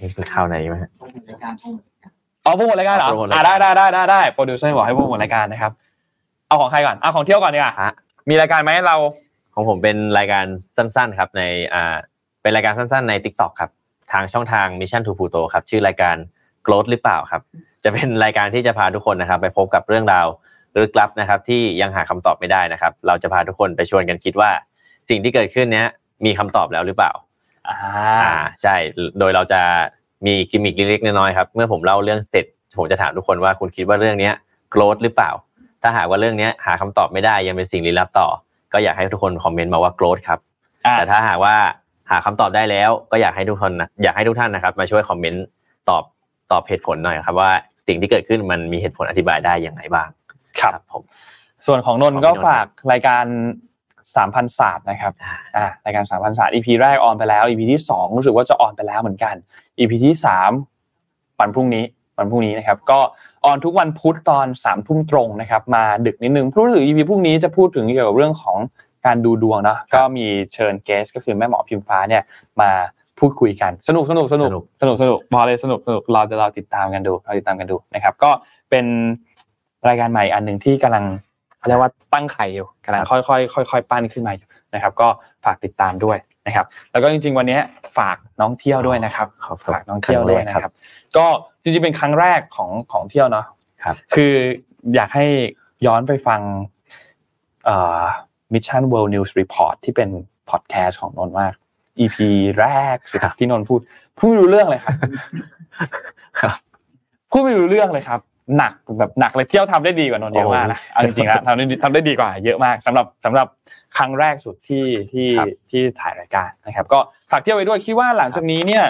นี่คือข่าวไหนมั้ยฮะอ๋อโปรโมทรายการเหรออ่ะได้ๆๆๆโปรดิวเซอร์บอกให้โปรโมทรายการนะครับเอาของใครก่อนเอาของเที่ยวก่อนดีกว่าฮะมีรายการมั้ยเราของผมเป็นรายการสั้นๆครับในอ่าเป็นรายการสั้นๆใน TikTok ครับทางช่องทาง Mission to Pluto ครับชื่อรายการ Growth หรือเปล่าครับจะเป็นรายการที่จะพาทุกคนนะครับไปพบกับเรื่องราวลึกลับนะครับที่ยังหาคำตอบไม่ได้นะครับเราจะพาทุกคนไปชวนกันคิดว่าสิ่งที่เกิดขึ้นเนี้ยมีคำตอบแล้วหรือเปล่าอ่าใช่โดยเราจะมีกิมมิคเล็กๆน้อยๆครับเมื่อผมเล่าเรื่องเสร็จผมจะถามทุกคนว่าคุณคิดว่าเรื่องเนี้ย Growth หรือเปล่าถ้าหากว่าเรื่องเนี้ยหาคำตอบไม่ได้ยังเป็นสิ่งลี้ลับต่อก็อยากให้ทุกคนคอมเมนต์มาว่า Growth ครับแต่ถ้าหากว่าหาคำตอบได้แล้วก็อยากให้ทุกคนนะอยากให้ทุกท่านนะครับมาช่วยคอมเมนต์ตอบตอบเหตุผลหน่อยครับว่าสิ่งที่เกิดขึ้นมันมีเหตุผลอธิบายได้อย่างไรบ้างครับผมส่วนของนนท์ก็ฝากรายการ สามพัน ศาสตร์นะครับอ่ารายการ สามพัน ศาสตร์ อี พี แรกออนไปแล้ว อี พี ที่สองรู้สึกว่าจะออนไปแล้วเหมือนกัน อี พี ที่สามวันพรุ่งนี้วันพรุ่งนี้นะครับก็ออนทุกวันพุธตอน สาม ทุ่มตรงนะครับมาดึกนิดนึงรู้สึก อี พี พรุ่งนี้จะพูดถึงเกี่ยวกับเรื่องของการดูดวงเนาะก็มีเชิญเกสก็คือแม่หมอพิมฟ้าเนี่ยมาพูดคุยกันสนุกสนุกสนุกสนุกสนุกพอเลยสนุกสนุกรอเดี๋ยวเราติดตามกันดูเราติดตามกันดูนะครับก็เป็นรายการใหม่อันนึงที่กำลังเรียกว่าตั้งไข่อยู่กำลังค่อยๆค่อยๆปั้นขึ้นมาอยู่นะครับก็ฝากติดตามด้วยนะครับแล้วก็จริงๆวันนี้ฝากน้องเที่ยวด้วยนะครับฝากน้องเที่ยวด้วยนะครับก็จริงๆเป็นครั้งแรกของของเที่ยวเนาะครับคืออยากให้ย้อนไปฟังเอ่อMission World News Report ที่เป็นพอดแคสต์ของนนท์มาก อี พี แรกสุดที่นนท์พูดพูดไม่รู้เรื่องเลยครับครับพูดไม่รู้เรื่องเลยครับหนักแบบหนักเลยเที่ยวทำได้ดีกว่านนท์เยอะมากนะเอาจริงๆแล้วทำได้ทำได้ดีกว่าเยอะมากสำหรับสำหรับครั้งแรกสุดที่ที่ที่ถ่ายรายการนะครับก็ฝากเที่ยวไว้ด้วยคิดว่าหลังจากนี้เนี่ย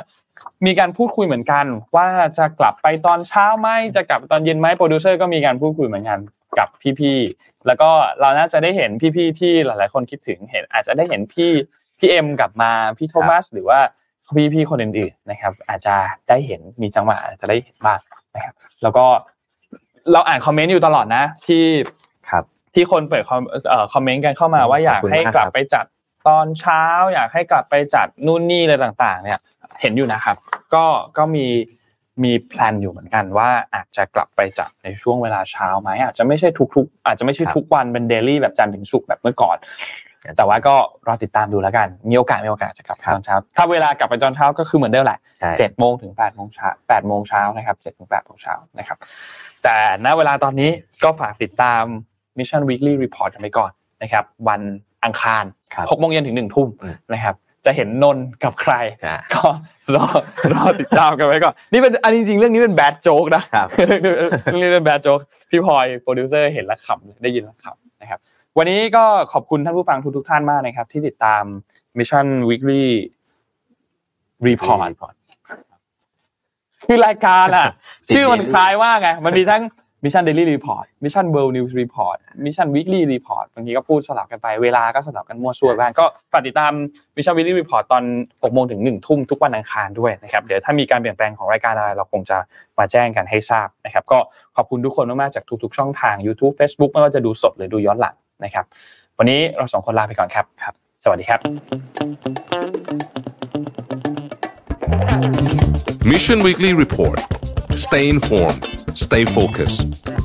มีการพูดคุยเหมือนกันว่าจะกลับไปตอนเช้ามั้ยจะกลับตอนเย็นมั้ยโปรดิวเซอร์ก็มีการพูดคุยเหมือนกันกับพี่ๆแล้วก็เราน่าจะได้เห็นพี่ๆที่หลายๆคนคิดถึงเห็นอาจจะได้เห็นพี่พี่เอ็มกลับมาพี่โทมัสหรือว่า พี่ๆคนอื่นๆนะครับอาจจะได้เห็นมีจังหวะอาจจะได้เห็นบ้างนะครับแล้วก็เราอ่านคอมเมนต์อยู่ตลอดนะที่ครับที่คนเปิดคอมเมนต์กันเข้ามาว่าอยากให้กลับไปจัดตอนเช้าอยากให้กลับไปจัดนู่นนี่อะไรต่างๆเนี่ยเห็นอยู่นะครับก็ก็มีมีแพลนอยู่เหมือนกันว่าอาจจะกลับไปจัดในช่วงเวลาเช้ามั้ยอาจจะไม่ใช่ทุกๆอาจจะไม่ใช่ทุกวันเป็นเดลี่แบบจันทร์ถึงศุกร์แบบเมื่อก่อนแต่ว่าก็รอติดตามดูแล้วกันมีโอกาสมีโอกาสจะกลับตอนเช้าถ้าเวลากลับไปตอนเช้าก็คือเหมือนเดิมแหละ เจ็ดโมง ถึง แปดโมง เช้า แปดโมง เช้านะครับ เจ็ดถึง แปดโมง เช้านะครับแต่ณเวลาตอนนี้ก็ฝากติดตาม Mission Weekly Report กันไปก่อนนะครับวันอังคาร หกโมง เย็นถึง หนึ่งทุ่มนะครับจะเห็นนนกับใครก็รอรอติดตามกันไว้ก่อนนี่เป็นอันจริงๆเรื่องนี้เป็นแบดโจ๊กนะครับเรื่องนี้เป็นแบดโจ๊กพี่พลอยโปรดิวเซอร์เห็นแล้วขำได้ยินแล้วขำนะครับวันนี้ก็ขอบคุณท่านผู้ฟังทุกๆท่านมากนะครับที่ติดตาม Mission Weekly Report คือรายการอ่ะชื่อมันคล้ายว่าไงมันมีทั้ง Mission Daily Report Mission World News Report Mission Weekly Report บางทีก็พูดสลับกันไปเวลาก็สลับกันมั่วซั่วบ้างก็ฝากติดตาม Mission Weekly Report ตอน หกโมง ถึง หนึ่งทุ่มทุกวันอังคารด้วยนะครับเดี๋ยวถ้ามีการเปลี่ยนแปลงของรายการอะไรเราคงจะมาแจ้งกันให้ทราบนะครับก็ขอบคุณทุกคนมากๆจากทุกๆช่องทาง YouTube Facebook ไม่ว่าจะดูสดหรือดูย้อนหลังนะครับวันนี้เราสองคนลาไปก่อนครับครับสวัสดีครับ Mission Weekly Report Stay informed Stay focused